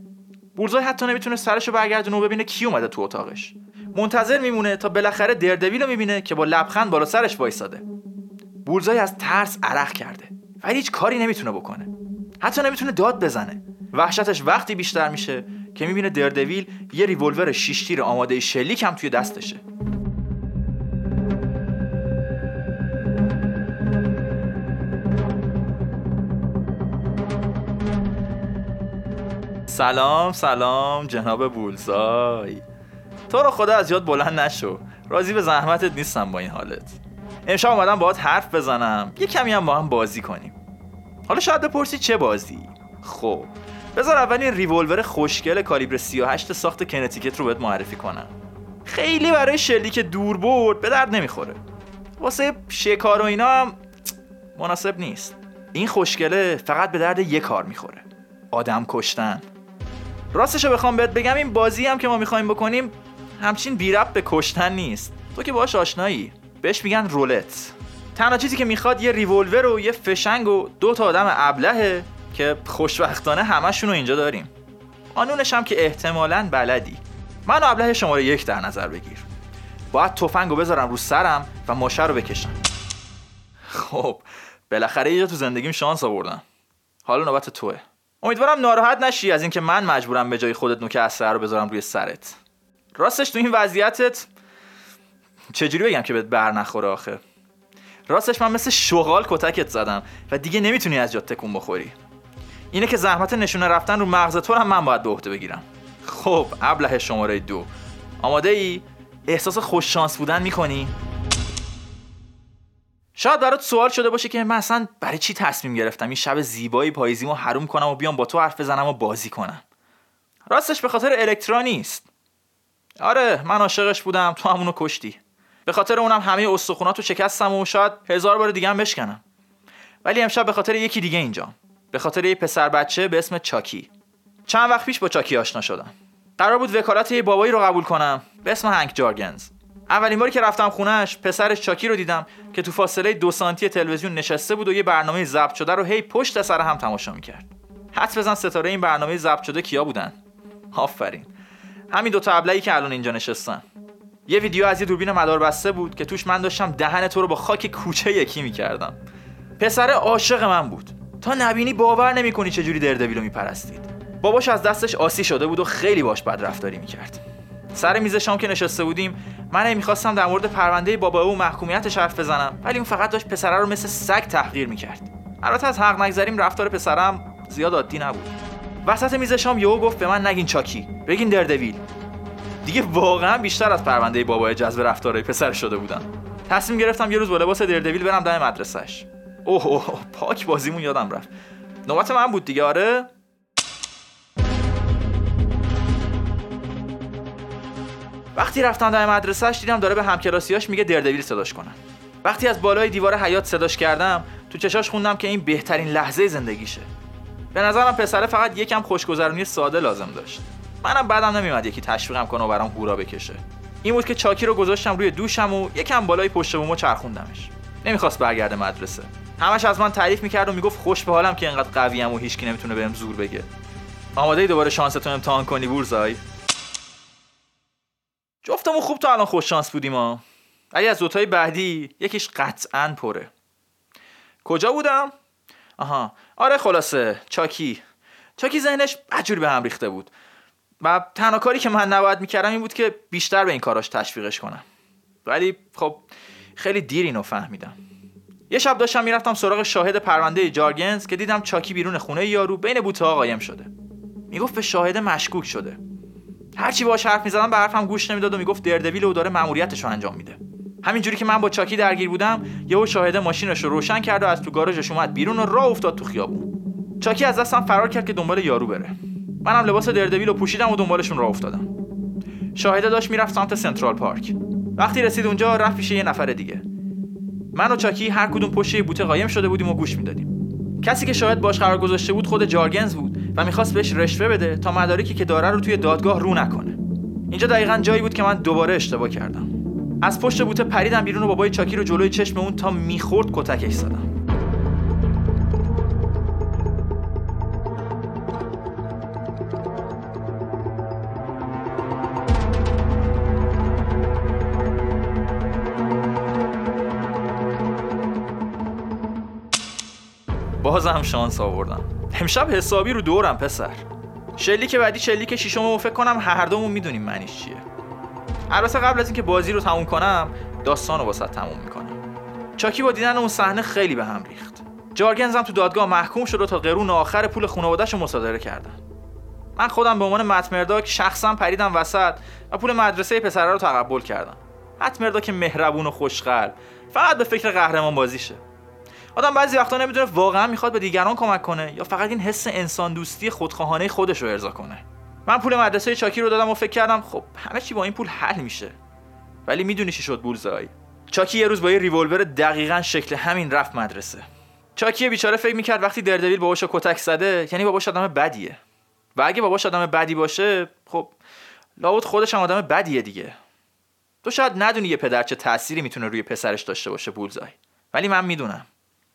بولزآی حتی نمیتونه سرشو برگردونه و ببینه کی اومده تو اتاقش. منتظر میمونه تا بالاخره دردویلو میبینه که با لبخند بالا سرش وایساده. بولزآی از ترس عرق کرده ولی هیچ کاری نمیتونه بکنه. حتی نمیتونه داد بزنه. وحشتش وقتی بیشتر میشه که میبینه دردویل یه ریولور شیش تیر آماده شلیک هم توی دستشه. سلام سلام جناب بولزآی، تو رو خدا از یاد بلند نشو، راضی به زحمتت نیستم با این حالت. امشب اومدم باهات حرف بزنم، یه کمی هم با هم بازی کنیم. حالا شاید بپرسی چه بازی؟ خب بذار اول این ریولور خوشگل کالیبر سی و هشت ساخت کنتیکت رو بهت معرفی کنم. خیلی برای شلیک دور برد به درد نمیخوره، واسه شکار و اینا هم مناسب نیست. این خوشگله فقط به درد یک کار میخوره، آدم کشتن. راستشو بخوام بهت بگم این بازی هم که ما میخوایم بکنیم همچین بی ربط به کشتن نیست. تو که باهاش آشنایی، بهش میگن رولت. تنها چیزی که میخواد یه ریولور و یه فشنگ و دو تا آدم ابلهه که خوشبختانه همشون رو اینجا داریم. قانونش هم که احتمالاً بلدی. منو ابله شماره یک در نظر بگیر. باید تفنگو بذارم رو سرم و ماشه رو بکشم. خب بالاخره یه جا تو زندگیم شانس آوردم. حالا نوبت توه. امیدوارم ناراحت نشی از اینکه من مجبورم به جای خودت نوک اسلحه رو بذارم روی سرت. راستش تو این وضعیتت چجوری بگم که بهت بر نخوره آخه؟ راستش من مثل شغال کتکت زدم و دیگه نمیتونی از جات تکون بخوری. اینه که زحمت نشونه رفتن رو مغز تو هم من باید به عهده بگیرم. خب ابله شماره دو، آماده ای؟ احساس خوش شانس بودن میکنی؟ شاید برات سوال شده باشه که من اصلا برای چی تصمیم گرفتم این شب زیبایی پاییزیمو حروم کنم و بیام با تو حرف بزنم و بازی کنم. راستش به خاطر الکترا نیست. آره من عاشقش بودم، تو همونو کشتی. به خاطر اونم همه استخوناتو شکستم و شاید هزار بار دیگه هم بشکنم. ولی امشب به خاطر یکی دیگه اینجا. به خاطر یه پسر بچه به اسم چاکی. چند وقت پیش با چاکی آشنا شدم. قرار بود وکالت یه بابایی رو قبول کنم به اسم هانک جارگنز. اولین باری که رفتم خونه‌اش پسرش چاکی رو دیدم که تو فاصله دو سانتی تلویزیون نشسته بود و یه برنامه ضبط شده رو هی پشت سر هم تماشا می‌کرد. حدس بزن ستاره این برنامه ضبط شده کیا بودن؟ آفرین. همین دو تا ابله‌ای که الان اینجا نشستن. یه ویدیو از یه دوربین مداربسته بود که توش من داشتم دهن تو رو با خاک کوچه یکی می‌کردم. پسر عاشق من بود. تا نبینی باور نمی‌کنی چه جوری دردویل رو می‌پرستید. باباش از دستش آسی شده بود و خیلی باش بدرفتاری می‌کرد. سر میز شام که نشسته بودیم من نمی‌خواستم در مورد پرونده بابا او محکومیتش حرف بزنم، ولی اون فقط داشت پسره رو مثل سگ تحقیر می‌کرد. البته از حق نگذریم رفتار پسرم زیاد عادی نبود. وسط میز شام یهو گفت به من نگین چاکی، بگین دردویل. دیگه واقعا بیشتر از پرونده بابا جذب رفتارهای پسر شده بودم. تصمیم گرفتم یه روز با لباس دردویل برم دم مدرسه‌اش. اوه, اوه پاک بازیمون یادم رفت. نوبت من بود دیگه. آره وقتی رفتم در مدرسه‌اش دیدم داره به همکلاسیاش میگه دردویل صداش کنن. وقتی از بالای دیوار حیاط صداش کردم تو چشاش خوندم که این بهترین لحظه زندگیشه. به نظرم پسره فقط یکم خوشگذرونی ساده لازم داشت. منم بعدم نمیومد یکی تشویقم کنه و برام هورا بکشه. این بود که چاکی رو گذاشتم روی دوشم و یکم بالای پشت بومو چرخوندمش. نمیخواست برگرده مدرسه. همش از من تعریف میکرد و میگفت خوش به حالم که اینقدر قویم و هیچکی نمیتونه بهم زور بگه. آماده‌ای دوباره شانستون امتحان کنی بولزآی؟ جفتمون خوب تا الان خوش شانس بودیم ها. ولی از دوتای بعدی یکیش قطعاً پره. کجا بودم؟ آها آره خلاصه چاکی. چاکی ذهنش عجوری به هم ریخته بود و تنها کاری که من نباید میکردم این بود که بیشتر به این کاراش تشویقش کنم. ولی خب خیلی دیر اینو فهمیدم. یه شب داشتم میرفتم سراغ شاهد پرونده جارگنز که دیدم چاکی بیرون خونه یارو بین بوته‌ها قایم شده. میگفت به شاهد مشکوک شده. هرچی باهاش حرف میزدم به حرفم گوش نمیداد و میگفت دردویل و داره ماموریتش رو انجام میده. همینجوری که من با چاکی درگیر بودم یهو شاهد ماشینش رو روشن کرد و از تو گاراژش اومد بیرون و راه افتاد تو خیابون. چاکی از دستم فرار کرد که دنبال یارو بره. منم لباس دردویل رو پوشیدم و دنبالشون راه افتادم. شاهد داشت میرفت سمت سنترال پارک. وقتی رسید اونجا رفت پیش یه نفر دیگه. من و چاکی هر کدوم پشت یه بوته قایم شده بودیم و گوش میدادیم. کسی که شاهد باش قرار گذاشته بود خود جارگنز بود و میخواست بهش رشوه بده تا مدارکی که داره رو توی دادگاه رو نکنه. اینجا دقیقاً جایی بود که من دوباره اشتباه کردم. از پشت بوته پریدم بیرون و بابای چاکی رو جلوی چشم اون تا میخورد کتکش زدم. بازم شانس آوردم. امشب حسابی رو دورم پسر. شلیک بعدی شلیک شیشمو فکر کنم هر دومون میدونیم معنیش چیه. البته قبل از اینکه بازی رو تموم کنم داستان رو واسه تموم میکنم. چاکی با دیدن اون صحنه خیلی به هم ریخت. جارگنز هم تو دادگاه محکوم شد و تا قرون آخر پول خانواده‌اش رو مصادره کردن. من خودم به عنوان مت مرداک شخصا پریدم وسط و پول مدرسه پسرا رو تقبل کردم. مت مرداک مهربون و خوشقلب فقط به فکر قهرمان بازیشه. آدم بعضی وقتا نمیدونه واقعا میخواد به دیگران کمک کنه یا فقط این حس انسان دوستی خودخواهانه خودش رو ارضا کنه. من پول مدرسه چاکی رو دادم و فکر کردم خب همه چی با این پول حل میشه. ولی میدونی چی شد بولزآی؟ چاکی یه روز با یه ریولور دقیقاً شکل همین رفت مدرسه. چاکی بیچاره فکر میکرد وقتی دردویل باباشو کتک زده یعنی باباش آدم بدیه. و اگه باباش آدم بدی باشه خب لاوت خودش هم آدم بدیه دیگه. تو شاید ندونی یه پدر چه تأثیری میتونه روی پسرش داشته باشه بولزآی، ولی من میدونم.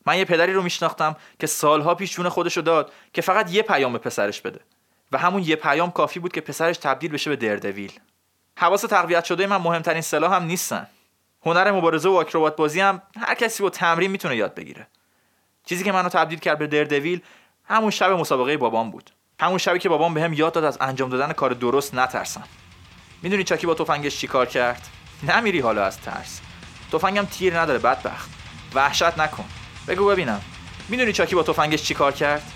من یه پدری رو میشناختم که سالها پیش جون خودش رو داد که فقط یه پیام به پسرش بده و همون یه پیام کافی بود که پسرش تبدیل بشه به دردویل. حواس تقویت شده من مهمترین سلاح هم نیستن. هنر مبارزه و آکروبات بازی هم هر کسی با تمرین میتونه یاد بگیره. چیزی که منو تبدیل کرد به دردویل همون شب مسابقه بابام بود. همون شبی که بابام بهم یاد داد از انجام دادن کار درست نترسم. میدونی چاکی با تفنگش چیکار کرد؟ نمیری حالا از ترس. تفنگم تیر نداره بدبخت. وحشت نکن. بگو ببینم. میدونی چاکی با تفنگش چیکار کرد؟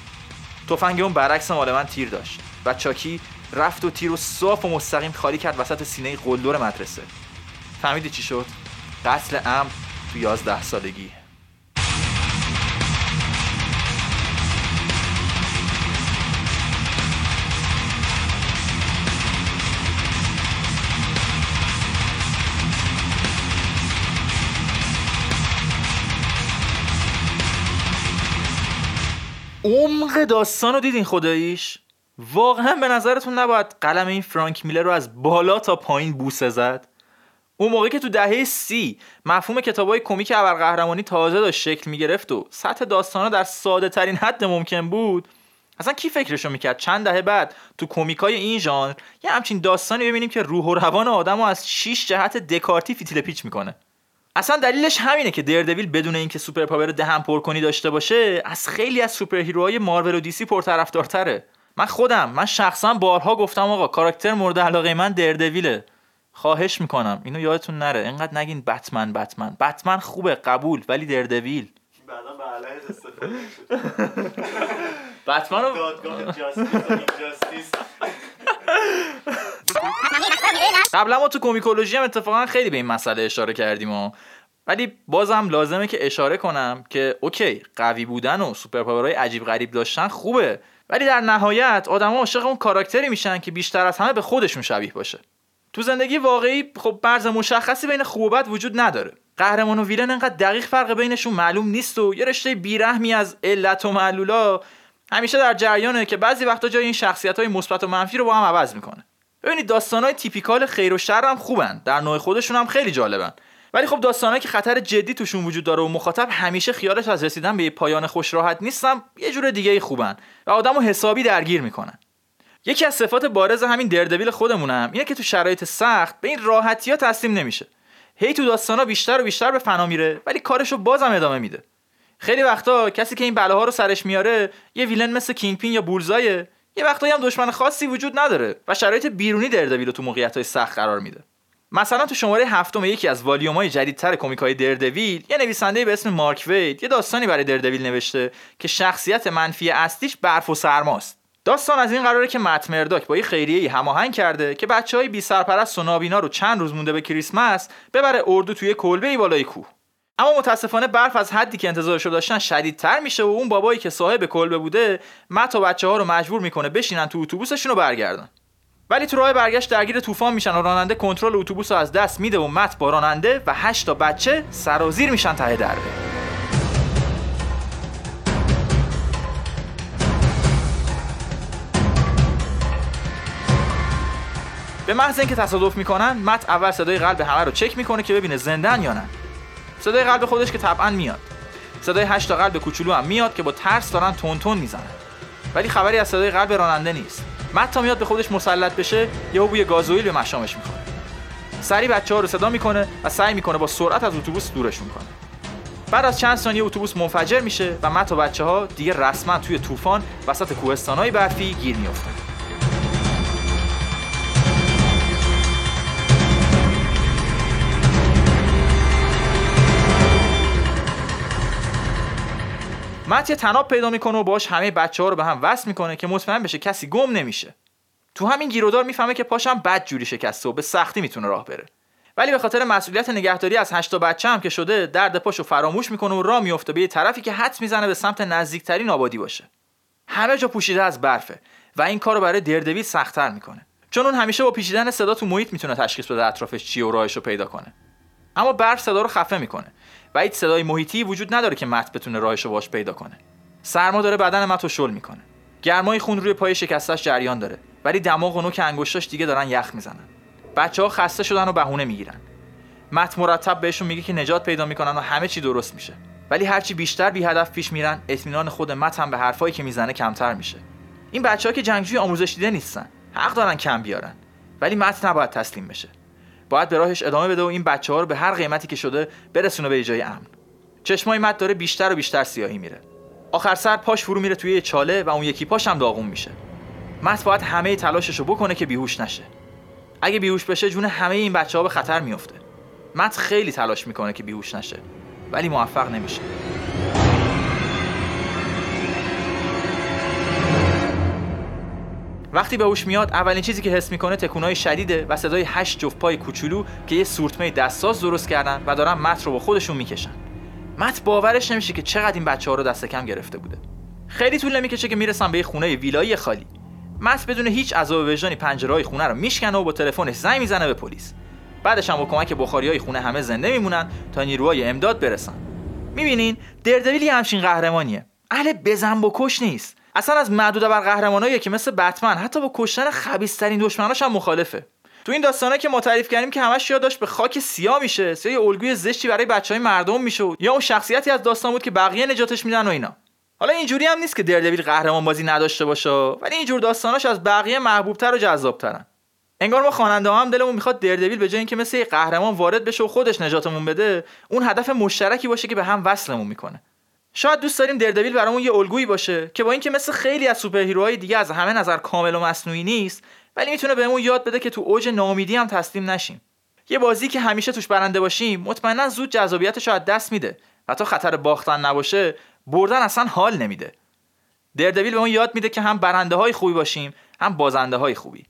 تفنگ اون برعکس مال من تیر داشت. و چاکی رفت و تیر رو صاف و مستقیم خالی کرد وسط سینه قلدور مدرسه. فهمیدی چی شد؟ قتل عمد تو یازده سالگی. عمق داستان رو دیدین خداییش؟ واقعا به نظرتون نباید قلم این فرانک میلر رو از بالا تا پایین بوسه زد؟ اون موقعی که تو دهه سی مفهوم کتابای کمیک ابرقهرمانی تازه داشت شکل میگرفت و سطح داستانا در ساده ترین حد ممکن بود، اصلا کی فکرشو میکرد چند دهه بعد تو کمیکای این ژانر یه همچین داستانی ببینیم که روح و روان آدمو از شش جهت دکارتی فیتیل پیچ میکنه؟ اصلا دلیلش همینه که دردویل بدون اینکه سوپر پاور دهن پرکنی داشته باشه از خیلی از سوپر هیروهای مارول و دی سی پرطرفدارتره. من خودم من شخصا بارها گفتم آقا کاراکتر مورد علاقه من دردویله. خواهش میکنم اینو یادتون نره، اینقدر نگین بتمن بتمن بتمن خوبه قبول، ولی دردویل بعدا به علیه استفاده شد. بتمن رو دادگاه جاستیس جاستیس قبلا ما تو کمیکولوژی هم اتفاقا خیلی به این مسئله اشاره کردیم و ولی بازم لازمه که اشاره کنم که اوکی قوی بودن و سوپر پاورهای عجیب غریب داشتن خوبه، ولی در نهایت آدما عاشق اون کاراکتری میشن که بیشتر از همه به خودشون شبیه باشه. تو زندگی واقعی خب مرز مشخصی بین خوب و بد وجود نداره. قهرمان و ویلن انقدر دقیق فرق بینشون معلوم نیست و یه رشته بیرحمی از علت و معلولا همیشه در جریانه که بعضی وقتا جای این شخصیت‌های مثبت و منفی رو با هم عوض میکنه. ببینید داستان‌های تیپیکال خیر و شر هم خوبن، در نوع خودشون هم خیلی جالبن، ولی خب داستانایی که خطر جدی توشون وجود داره و مخاطب همیشه خیالش از رسیدن به پایان خوش راحت نیستن، یه جور دیگه خوبن و آدمو حسابی درگیر میکنن. یکی از صفات بارز همین دردویل خودمونم اینه که تو شرایط سخت به این راحتی‌ها تسلیم نمیشه. هی تو داستانا بیشتر و بیشتر به فنا میره، ولی کارشو بازم ادامه میده. خیلی وقتا کسی که این بلاها رو سرش میاره یه ویلن مثل کینگ پین یا بولزآی، یه وقتایی هم دشمن خاصی وجود نداره و شرایط بیرونی دردویل رو تو موقعیت‌های سخت قرار میده. مثلا تو شماره هفتم یکی از والیوم‌های جدیدتر کمیک‌های دردویل، یه نویسنده به اسم مارک وید یه داستانی برای دردویل نوشته که شخصیت منفی اصلیش برف و سرماست. داستان از این قراره که مت مرداک با یه خیریه‌ای هماهنگ کرده که بچه‌های بی سرپرست و نابینا رو چند روز مونده به کریسمس ببره اردو توی کلبه‌ای بالای کوه. اما متاسفانه برف از حدی که انتظارش رو داشتن شدیدتر میشه و اون بابایی که صاحب کلبه بوده مت و بچه‌ها رو مجبور میکنه بشینن تو اتوبوسشون و برگردن. ولی تو راه برگشت درگیر طوفان میشن و راننده کنترل اتوبوس رو از دست میده و مت با راننده و هشت تا بچه سرازیر میشن ته دربه. به محض اینکه تصادف میکنن، مت اول صدای قلب همه رو چک میکنه که ببینه زندن یا نه. صدای قلب خودش که طبعا میاد. صدای هشت تا قلب کوچولو هم میاد که با ترس دارن تون تون میزنن. ولی خبری از صدای قلب راننده نیست. مت تا میاد به خودش مسلط بشه، یهو بوی گازوئیل به مشامش میخوره. سریع بچه‌ها رو صدا میکنه و سعی میکنه با سرعت از اتوبوس دورشون کنه. بعد از چند ثانیه اتوبوس منفجر میشه و مت و بچه‌ها دیگه رسما توی طوفان وسط کوهستان‌های برفی گیر میافتن. مت یه تناب پیدا میکنه و باش همه بچه‌ها رو به هم وصل میکنه که مطمئن بشه کسی گم نمیشه. تو همین گیرودار میفهمه که پاشم بدجوری شکسته و به سختی میتونه راه بره. ولی به خاطر مسئولیت نگهداری از هشت تا بچه هم که شده، درد پاشو فراموش میکنه و راه میفته به یه طرفی که حدس میزنه به سمت نزدیکترین آبادی باشه. همه جا پوشیده از برفه و این کارو برای دردویل سخت‌تر میکنه. چون اون همیشه با پیچیدن صدا تو محیط میتونه تشخیص بده اطرافش چیه و راهشو پیدا کنه. اما برف صدا رو خفه میکنه. و هیچ صدای محیطی وجود نداره که مت بتونه راهشو باش پیدا کنه. سرما داره بدن متو شل میکنه. گرمای خون روی پای شکستش جریان داره، ولی دماغ و نوک انگشتاش دیگه دارن یخ میزنن. بچه‌ها خسته شدن و بهونه میگیرن. مت مرتب بهشون میگه که نجات پیدا میکنن و همه چی درست میشه. ولی هرچی بیشتر بی هدف پیش میرن، اطمینان خود مت هم به حرفایی که میزنه کمتر میشه. این بچه‌ها که جنگجوی آموزش دیده نیستن، حق دارن کم بیارن. ولی مت نباید تسلیم بشه. باید به راهش ادامه بده و این بچه‌ها رو به هر قیمتی که شده برسونه به جای امن. چشمای مت داره بیشتر و بیشتر سیاهی میره. آخر سر پاش فرو میره توی یه چاله و اون یکی پاش هم داغون میشه. مت باید همه تلاششو بکنه که بیهوش نشه. اگه بیهوش بشه جون همه این بچه‌ها به خطر میفته. مت خیلی تلاش میکنه که بیهوش نشه، ولی موفق نمیشه. وقتی به هوش میاد، اولین چیزی که حس میکنه تکونای شدیده و صدای هشت جفت پای کوچولو که یه سورتمه دستساز درست کردن و دارن مت رو با خودشون میکشن. مت باورش نمیشه که چقدر این بچه‌ها رو دست کم گرفته بوده. خیلی طول نمیکشه که میرسن به یه خونه ویلایی خالی. مت بدون هیچ عذاب وجدانی پنجره‌های خونه رو میشکنه و با تلفنش زنگ میزنه به پلیس. بعدش هم با کمک بخاریای خونه همه زنده میمونن تا نیروهای امداد برسن. میبینین دردویل همچین قهرمانیه. اهل بزن بکش نیست. اصلا از معدود بر قهرماناییه که مثل بتمن حتی با کشتن خبیث‌ترین دشمناش هم مخالفه. تو این داستانا که ما تعریف کردیم که همش یاداش به خاک سیاه میشه، یا الگوی زشتی برای بچهای مردم میشه، یا اون شخصیتی از داستان بود که بقیه نجاتش میدن و اینا. حالا اینجوری هم نیست که دردویل قهرمان بازی نداشته باشه، ولی اینجور داستاناش از بقیه محبوب‌تر و جذاب‌ترن. انگار ما خواننده‌ها هم دلمون میخواد دردویل به جای اینکه مثل یه قهرمان وارد بشه و خودش نجاتمون بده، اون هدف مشترکی باشه که به هم وصلمون میکنه. شاید دوست داریم دردویل برامون یه الگویی باشه که با اینکه مثل خیلی از سوپرهیروهای دیگه از همه نظر کامل و مصنوعی نیست، ولی میتونه بهمون یاد بده که تو اوج ناامیدی هم تسلیم نشیم. یه بازی که همیشه توش برنده باشیم، مطمئنا زود جذابیتش از دست میده و تا خطر باختن نباشه، بردن اصلا حال نمیده. دردویل بهمون یاد میده که هم برنده‌های خوبی باشیم، هم بازنده‌های خوبی.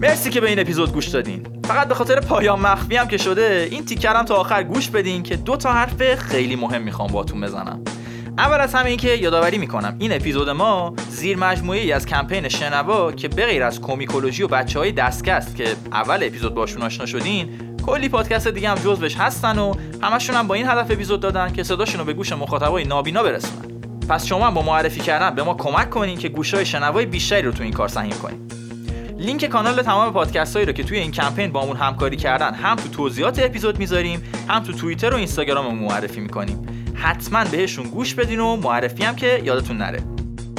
مرسی که به این اپیزود گوش دادین. فقط به خاطر پایان مخفی هم که شده این تیکرم تا آخر گوش بدین که دو تا حرف خیلی مهم میخوام باتون بزنم. اول از همه این که یادآوری میکنم این اپیزود ما زیر مجموعه‌ای از کمپین شنوا که بغیر از کمیکولوژی و بچهای دستکست که اول اپیزود باشون آشنا شدین، کلی پادکست دیگه هم جزوش هستن و همشون هم با این هدف اپیزود دادن که صداشون رو به گوش مخاطبای نابینا برسونن. پس شما هم با معرفی کردن به ما کمک کنین که گوشای شنوای بیشتری رو تو این کار سهم کنین. لینک کانال تمام پادکست‌هایی رو که توی این کمپین با همون همکاری کردن هم تو توضیحات اپیزود میذاریم، هم تو توییتر و اینستاگرام معرفی می‌کنیم. حتما بهشون گوش بدین و معرفی هم که یادتون نره.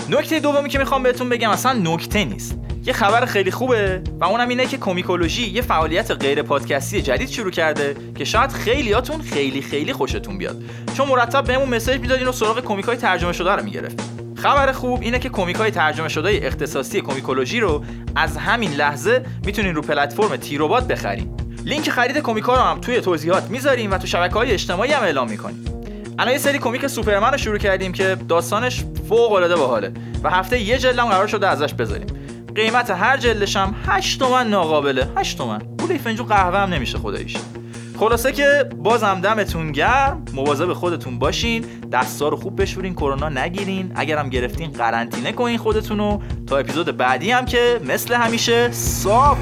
نکته دومی که میخوام بهتون بگم اصلا نکته نیست. یه خبر خیلی خوبه و اونم اینه که کمیکولوژی یه فعالیت غیر پادکستی جدید شروع کرده که شاید خیلیاتون خیلی خیلی خوشتون بیاد. چون مرتب بهمون مسیج میدادین و سراغ کمیک‌های ترجمه شده رو می‌گرفتین. خبر خوب اینه که کمیک‌های ترجمه شده اختصاصی کمیکولوژی رو از همین لحظه میتونین رو پلتفرم تیروبات بخرین. لینک خرید کمیک‌ها رو هم توی توضیحات میذاریم و تو شبکه‌های اجتماعی هم اعلام می‌کنیم. الان یه سری کمیک سوپرمن رو شروع کردیم که داستانش فوق‌العاده باحاله و هفته یه جلد هم قرار شده ازش بذاریم. قیمت هر جلدش هم هشت تومن ناقابله، هشت تومن. پول فنجون قهوه هم نمیشه خداییش. خلاصه که بازم دمتون گرم، مواظب خودتون باشین، دستا رو خوب بشورین، کرونا نگیرین، اگرم گرفتین قرنطینه کنین خودتونو تا اپیزود بعدی هم که مثل همیشه صاف.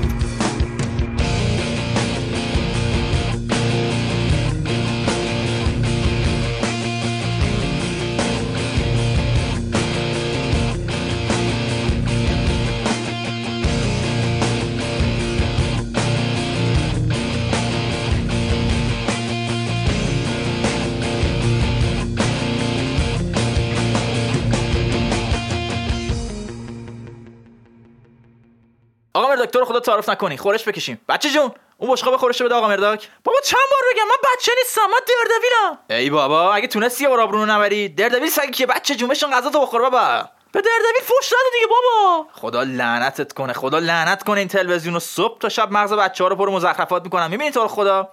آقا مرداک تو رو خدا تعارف نکنی، خورش بکشیم بچه جون. اون بشقاب خورش بده آقا مرداک. بابا چند بار بگم من بچه نیستم، من دردویلم. ای بابا اگه تونستی یه بار آبرونو نبری. دردویل سگی که بچه جون، بشن غذا تو بخور بابا. به دردویل فوش نده دیگه بابا. خدا لعنتت کنه، خدا لعنت کنه این تلویزیونو. صبح تا شب مغز بچه‌ها رو پر مزخرفات میکنم. میبینی تو رو خدا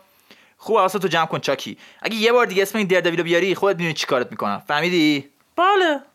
خوب حواستو جمع کن چاکی. اگه یه بار دیگه اسم این دردویلو بیاری خودت میبینی چیکارت میکنم. فهمیدی؟ بله.